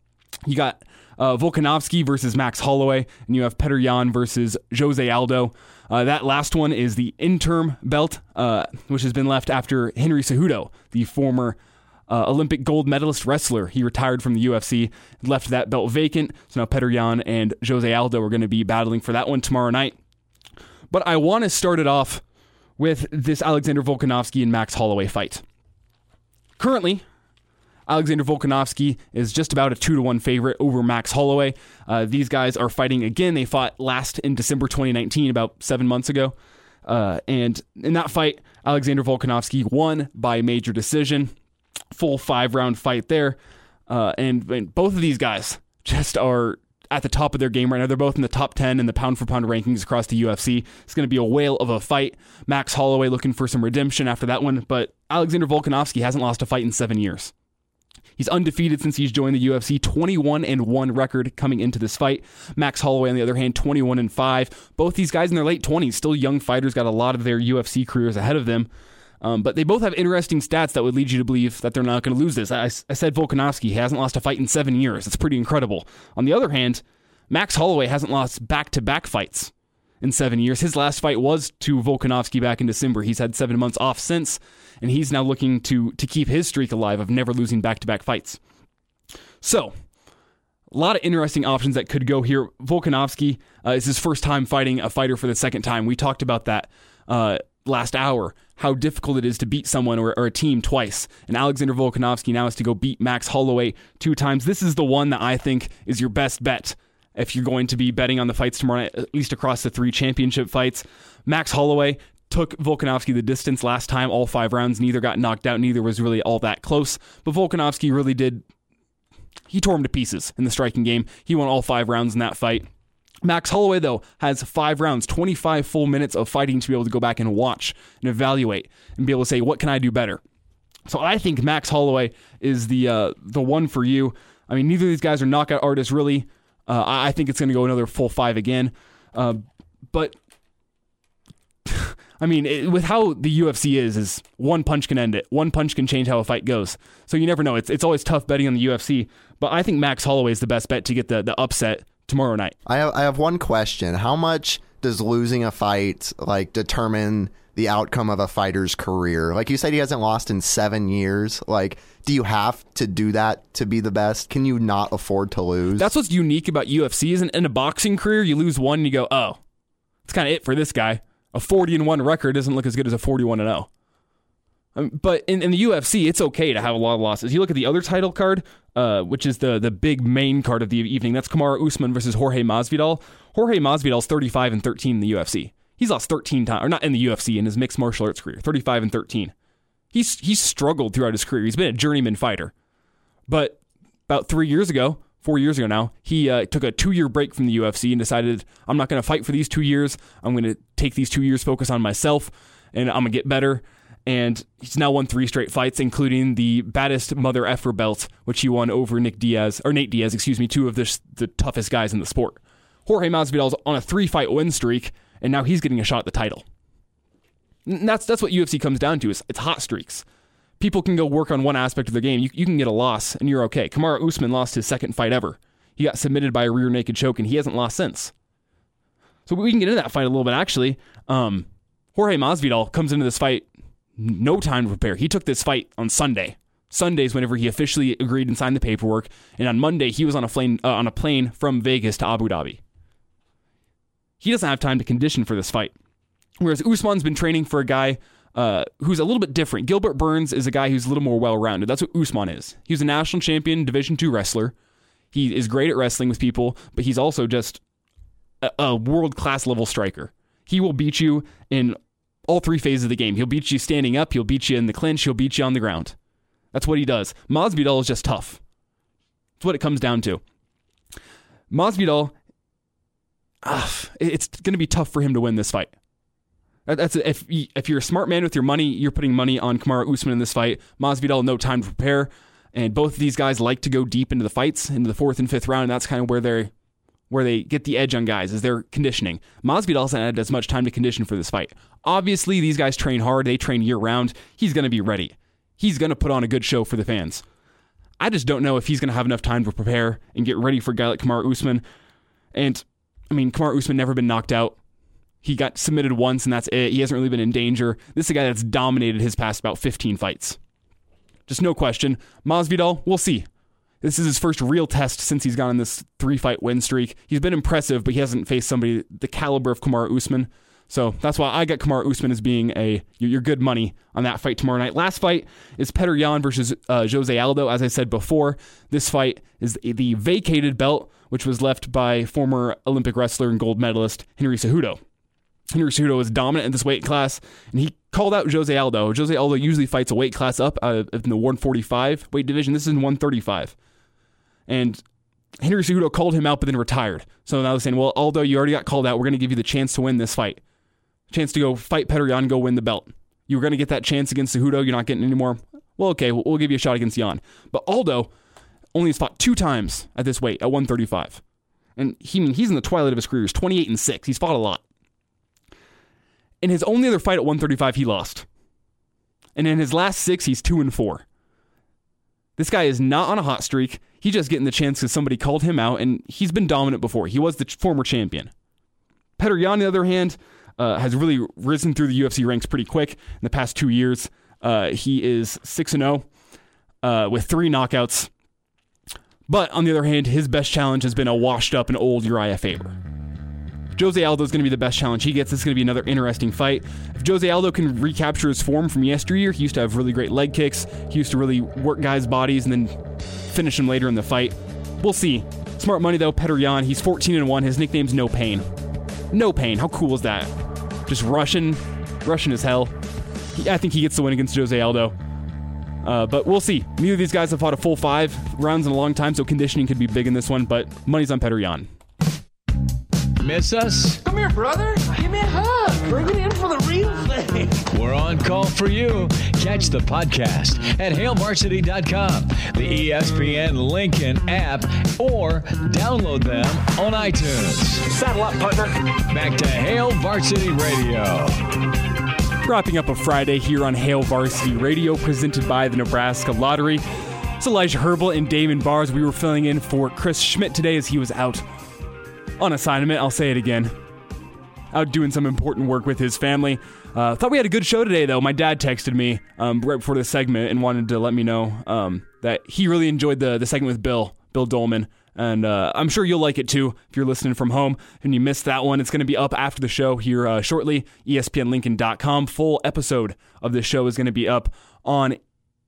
You got uh, Volkanovski versus Max Holloway. And you have Petr Yan versus Jose Aldo. Uh, that last one is the interim belt, uh, which has been left after Henry Cejudo, the former uh, Olympic gold medalist wrestler. He retired from the U F C, left that belt vacant. So now Petr Yan and Jose Aldo are going to be battling for that one tomorrow night. But I want to start it off with this Alexander Volkanovski and Max Holloway fight. Currently, Alexander Volkanovski is just about a two to one favorite over Max Holloway. Uh, these guys are fighting again. They fought last in December twenty nineteen, about seven months ago. Uh, and in that fight, Alexander Volkanovski won by major decision. Full five-round fight there. Uh, and, and both of these guys just are at the top of their game right now. They're both in the top ten in the pound-for-pound rankings across the U F C. It's going to be a whale of a fight. Max Holloway looking for some redemption after that one, but Alexander Volkanovski hasn't lost a fight in seven years. He's undefeated since he's joined the U F C, twenty-one and one record coming into this fight. Max Holloway, on the other hand, twenty-one and five. Both these guys in their late twenties, still young fighters, got a lot of their U F C careers ahead of them. Um, but they both have interesting stats that would lead you to believe that they're not going to lose this. I, I said Volkanovski hasn't lost a fight in seven years. It's pretty incredible. On the other hand, Max Holloway hasn't lost back-to-back fights in seven years. His last fight was to Volkanovski back in December. He's had seven months off since, and he's now looking to to keep his streak alive of never losing back-to-back fights. So, a lot of interesting options that could go here. Volkanovski uh, is his first time fighting a fighter for the second time. We talked about that uh, last hour, how difficult it is to beat someone or, or a team twice. And Alexander Volkanovski now has to go beat Max Holloway two times. This is the one that I think is your best bet if you're going to be betting on the fights tomorrow night, at least across the three championship fights. Max Holloway took Volkanovski the distance last time, all five rounds. Neither got knocked out. Neither was really all that close. But Volkanovski really did, he tore him to pieces in the striking game. He won all five rounds in that fight. Max Holloway, though, has five rounds, twenty-five full minutes of fighting to be able to go back and watch and evaluate and be able to say, what can I do better? So I think Max Holloway is the uh, the one for you. I mean, neither of these guys are knockout artists, really. Uh, I think it's going to go another full five again. Uh, but, I mean, it, with how the U F C is, is one punch can end it. One punch can change how a fight goes. So you never know. It's it's always tough betting on the U F C. But I think Max Holloway is the best bet to get the, the upset tomorrow night. I have, I have one question. How much does losing a fight like determine the outcome of a fighter's career? Like you said, he hasn't lost in seven years. Like, do you have to do that to be the best? Can you not afford to lose? That's what's unique about U F C. Isn't in a boxing career, you lose one and you go, oh, it's kind of it for this guy. A forty and one record doesn't look as good as a forty-one and oh. Um, but in, in the U F C, it's okay to have a lot of losses. You look at the other title card, uh, which is the the big main card of the evening. That's Kamaru Usman versus Jorge Masvidal. Jorge Masvidal's thirty-five and thirteen in the U F C. He's lost thirteen times, or not in the U F C, in his mixed martial arts career, thirty-five and thirteen. He's he's struggled throughout his career. He's been a journeyman fighter. But about three years ago, four years ago now, he uh, took a two-year break from the U F C and decided, I'm not going to fight for these two years. I'm going to take these two years, focus on myself, and I'm going to get better. And he's now won three straight fights, including the baddest mother effer belt, which he won over Nick Diaz, or Nate Diaz, excuse me, two of the, the toughest guys in the sport. Jorge Masvidal's on a three-fight win streak, and now he's getting a shot at the title. And that's that's what U F C comes down to, is it's hot streaks. People can go work on one aspect of the game. You, you can get a loss, and you're okay. Kamaru Usman lost his second fight ever. He got submitted by a rear naked choke, and he hasn't lost since. So we can get into that fight a little bit, actually. Um, Jorge Masvidal comes into this fight no time to prepare. He took this fight on Sunday. Sunday's whenever he officially agreed and signed the paperwork, and on Monday he was on a plane uh, on a plane from Vegas to Abu Dhabi. He doesn't have time to condition for this fight. Whereas Usman's been training for a guy uh, who's a little bit different. Gilbert Burns is a guy who's a little more well-rounded. That's what Usman is. He's a national champion, Division two wrestler. He is great at wrestling with people, but he's also just a, a world-class level striker. He will beat you in all three phases of the game. He'll beat you standing up, he'll beat you in the clinch, he'll beat you on the ground. That's what he does. Masvidal is just tough. That's what it comes down to. Masvidal, uh, it's going to be tough for him to win this fight. That's if if you're a smart man with your money, you're putting money on Kamaru Usman in this fight. Masvidal, no time to prepare. And both of these guys like to go deep into the fights, into the fourth and fifth round. And that's kind of where they where they get the edge on guys, is their conditioning. Masvidal hasn't had as much time to condition for this fight. Obviously, these guys train hard. They train year-round. He's going to be ready. He's going to put on a good show for the fans. I just don't know if he's going to have enough time to prepare and get ready for a guy like Kamaru Usman. And, I mean, Kamaru Usman never been knocked out. He got submitted once, and that's it. He hasn't really been in danger. This is a guy that's dominated his past about fifteen fights. Just no question. Masvidal, we'll see. This is his first real test since he's gone on this three-fight win streak. He's been impressive, but he hasn't faced somebody the caliber of Kamaru Usman. So that's why I got Kamaru Usman as being a your good money on that fight tomorrow night. Last fight is Petr Yan versus uh, Jose Aldo. As I said before, this fight is the vacated belt, which was left by former Olympic wrestler and gold medalist Henry Cejudo. Henry Cejudo is dominant in this weight class, and he called out Jose Aldo. Jose Aldo usually fights a weight class up uh, in the one forty-five weight division. This is in one thirty-five. And Henry Cejudo called him out, but then retired. So now they're saying, well, Aldo, you already got called out. We're going to give you the chance to win this fight. Chance to go fight Petr Yan, go win the belt. You were going to get that chance against Cejudo. You're not getting any more. Well, okay, we'll, we'll give you a shot against Yan. But Aldo only has fought two times at this weight, at one thirty-five. And he, I mean, he's in the twilight of his career. He's twenty-eight and six. He's fought a lot. In his only other fight at one thirty-five, he lost. And in his last six, he's two and four. This guy is not on a hot streak. He's just getting the chance because somebody called him out, and he's been dominant before. He was the former champion. Petr Yan, on the other hand, uh, has really risen through the U F C ranks pretty quick in the past two years. Uh, he is six and oh uh, with three knockouts. But on the other hand, his best challenge has been a washed-up and old Uriah Faber. Jose Aldo is going to be the best challenge he gets. This is going to be another interesting fight. If Jose Aldo can recapture his form from yesteryear, he used to have really great leg kicks. He used to really work guys' bodies and then finish them later in the fight. We'll see. Smart money, though, Petr Yan. He's fourteen and one. His nickname's No Pain. No Pain. How cool is that? Just Russian. Russian as hell. He, I think he gets the win against Jose Aldo. Uh, but we'll see. Neither of these guys have fought a full five rounds in a long time, so conditioning could be big in this one, but money's on Petr Yan. Miss us? Come here, brother. Give me a hug. Bring it in for the real thing. We're on call for you. Catch the podcast at hail varsity dot com, the E S P N Lincoln app, or download them on iTunes. Saddle up, partner. Back to Hail Varsity Radio. Wrapping up a Friday here on Hail Varsity Radio, presented by the Nebraska Lottery. It's Elijah Herbel and Damon Barr. We were filling in for Chris Schmitz today as he was out on assignment, I'll say it again. Out doing some important work with his family. Uh, thought we had a good show today, though. My dad texted me um, right before the segment and wanted to let me know um, that he really enjoyed the, the segment with Bill, Bill Doleman. And uh, I'm sure you'll like it, too, if you're listening from home and you missed that one. It's going to be up after the show here uh, shortly, E S P N Lincoln dot com. Full episode of the show is going to be up on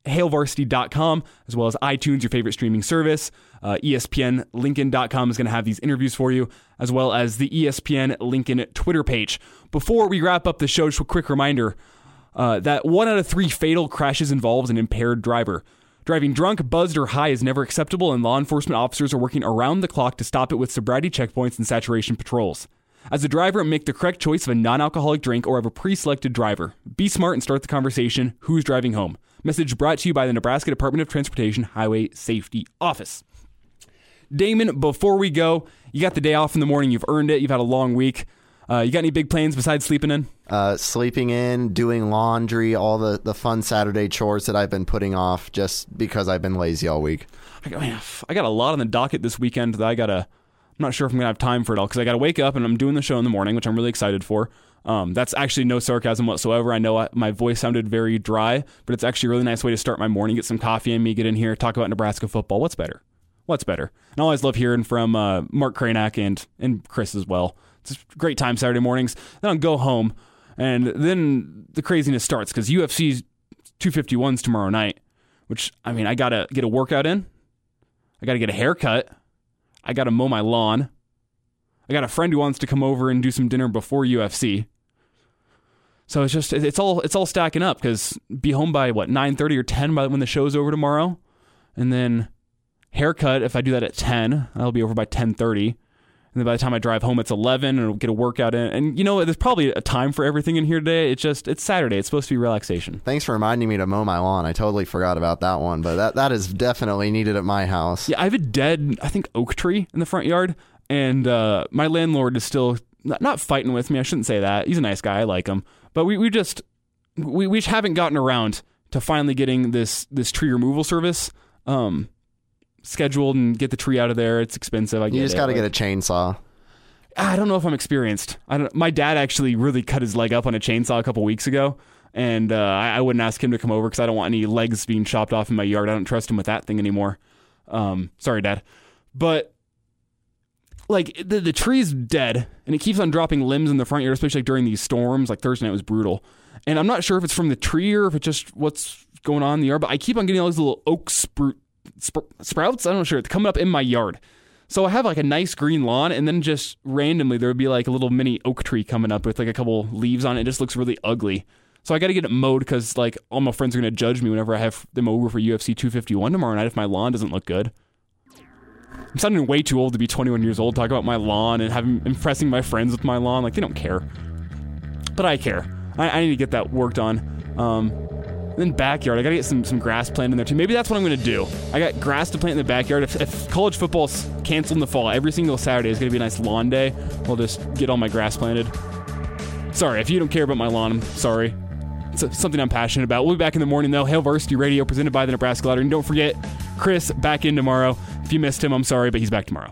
hail varsity dot com, as well as iTunes, your favorite streaming service. Uh, E S P N Lincoln dot com is going to have these interviews for you, as well as the E S P N Lincoln Twitter page. Before we wrap up the show, just a quick reminder, uh, that one out of three fatal crashes involves an impaired driver. Driving drunk, buzzed, or high is never acceptable, and law enforcement officers are working around the clock to stop it with sobriety checkpoints and saturation patrols. As a driver, make the correct choice of a non-alcoholic drink or of a pre-selected driver. Be smart and start the conversation, who's driving home? Message brought to you by the Nebraska Department of Transportation Highway Safety Office. Damon, before we go, you got the day off in the morning. You've earned it. You've had a long week. Uh, you got any big plans besides sleeping in? Uh, sleeping in, doing laundry, all the, the fun Saturday chores that I've been putting off just because I've been lazy all week. I got, man, I got a lot on the docket this weekend that I got to... I'm not sure if I'm going to have time for it all because I got to wake up and I'm doing the show in the morning, which I'm really excited for. Um, that's actually no sarcasm whatsoever. I know I, my voice sounded very dry, but it's actually a really nice way to start my morning. Get some coffee in me, get in here, talk about Nebraska football. What's better? What's better? And I always love hearing from uh, Mark Kranak and, and Chris as well. It's a great time Saturday mornings. Then I'll go home, and then the craziness starts because U F C two fifty-one's tomorrow night, which, I mean, I got to get a workout in. I got to get a haircut. I got to mow my lawn. I got a friend who wants to come over and do some dinner before U F C. So it's just, it's all, it's all stacking up because be home by what, nine thirty or ten by when the show's over tomorrow. And then haircut. If I do that at ten, I'll be over by ten thirty. And then by the time I drive home, it's eleven and I'll get a workout in. And you know, there's probably a time for everything in here today. It's just, it's Saturday. It's supposed to be relaxation. Thanks for reminding me to mow my lawn. I totally forgot about that one, but that, that is definitely needed at my house. Yeah. I have a dead, I think, oak tree in the front yard. And uh, my landlord is still not, not fighting with me. I shouldn't say that. He's a nice guy. I like him. But we, we just we, we just haven't gotten around to finally getting this this tree removal service um, scheduled and get the tree out of there. It's expensive. I get it. You just got to get a chainsaw. I don't know if I'm experienced. I don't, my dad actually really cut his leg up on a chainsaw a couple weeks ago. And uh, I, I wouldn't ask him to come over because I don't want any legs being chopped off in my yard. I don't trust him with that thing anymore. Um, sorry, Dad. But... Like, the, the tree's dead, and it keeps on dropping limbs in the front yard, especially like during these storms. Like, Thursday night was brutal. And I'm not sure if it's from the tree or if it's just what's going on in the yard, but I keep on getting all these little oak spru- spr- sprouts, I'm not sure, coming up in my yard. So I have, like, a nice green lawn, and then just randomly there would be, like, a little mini oak tree coming up with, like, a couple leaves on it. It just looks really ugly. So I got to get it mowed because, like, all my friends are going to judge me whenever I have them over for U F C two fifty-one tomorrow night if my lawn doesn't look good. I'm sounding way too old to be twenty-one years old, talking about my lawn and having impressing my friends with my lawn. Like, they don't care. But I care. I, I need to get that worked on. Um, then backyard. I got to get some, some grass planted in there, too. Maybe that's what I'm going to do. I got grass to plant in the backyard. If, if college football's canceled in the fall, every single Saturday is going to be a nice lawn day. I'll just get all my grass planted. Sorry, if you don't care about my lawn, I'm sorry. It's something I'm passionate about. We'll be back in the morning, though. Hail Varsity Radio, presented by the Nebraska Lottery. And don't forget, Chris back in tomorrow. If you missed him, I'm sorry, but he's back tomorrow.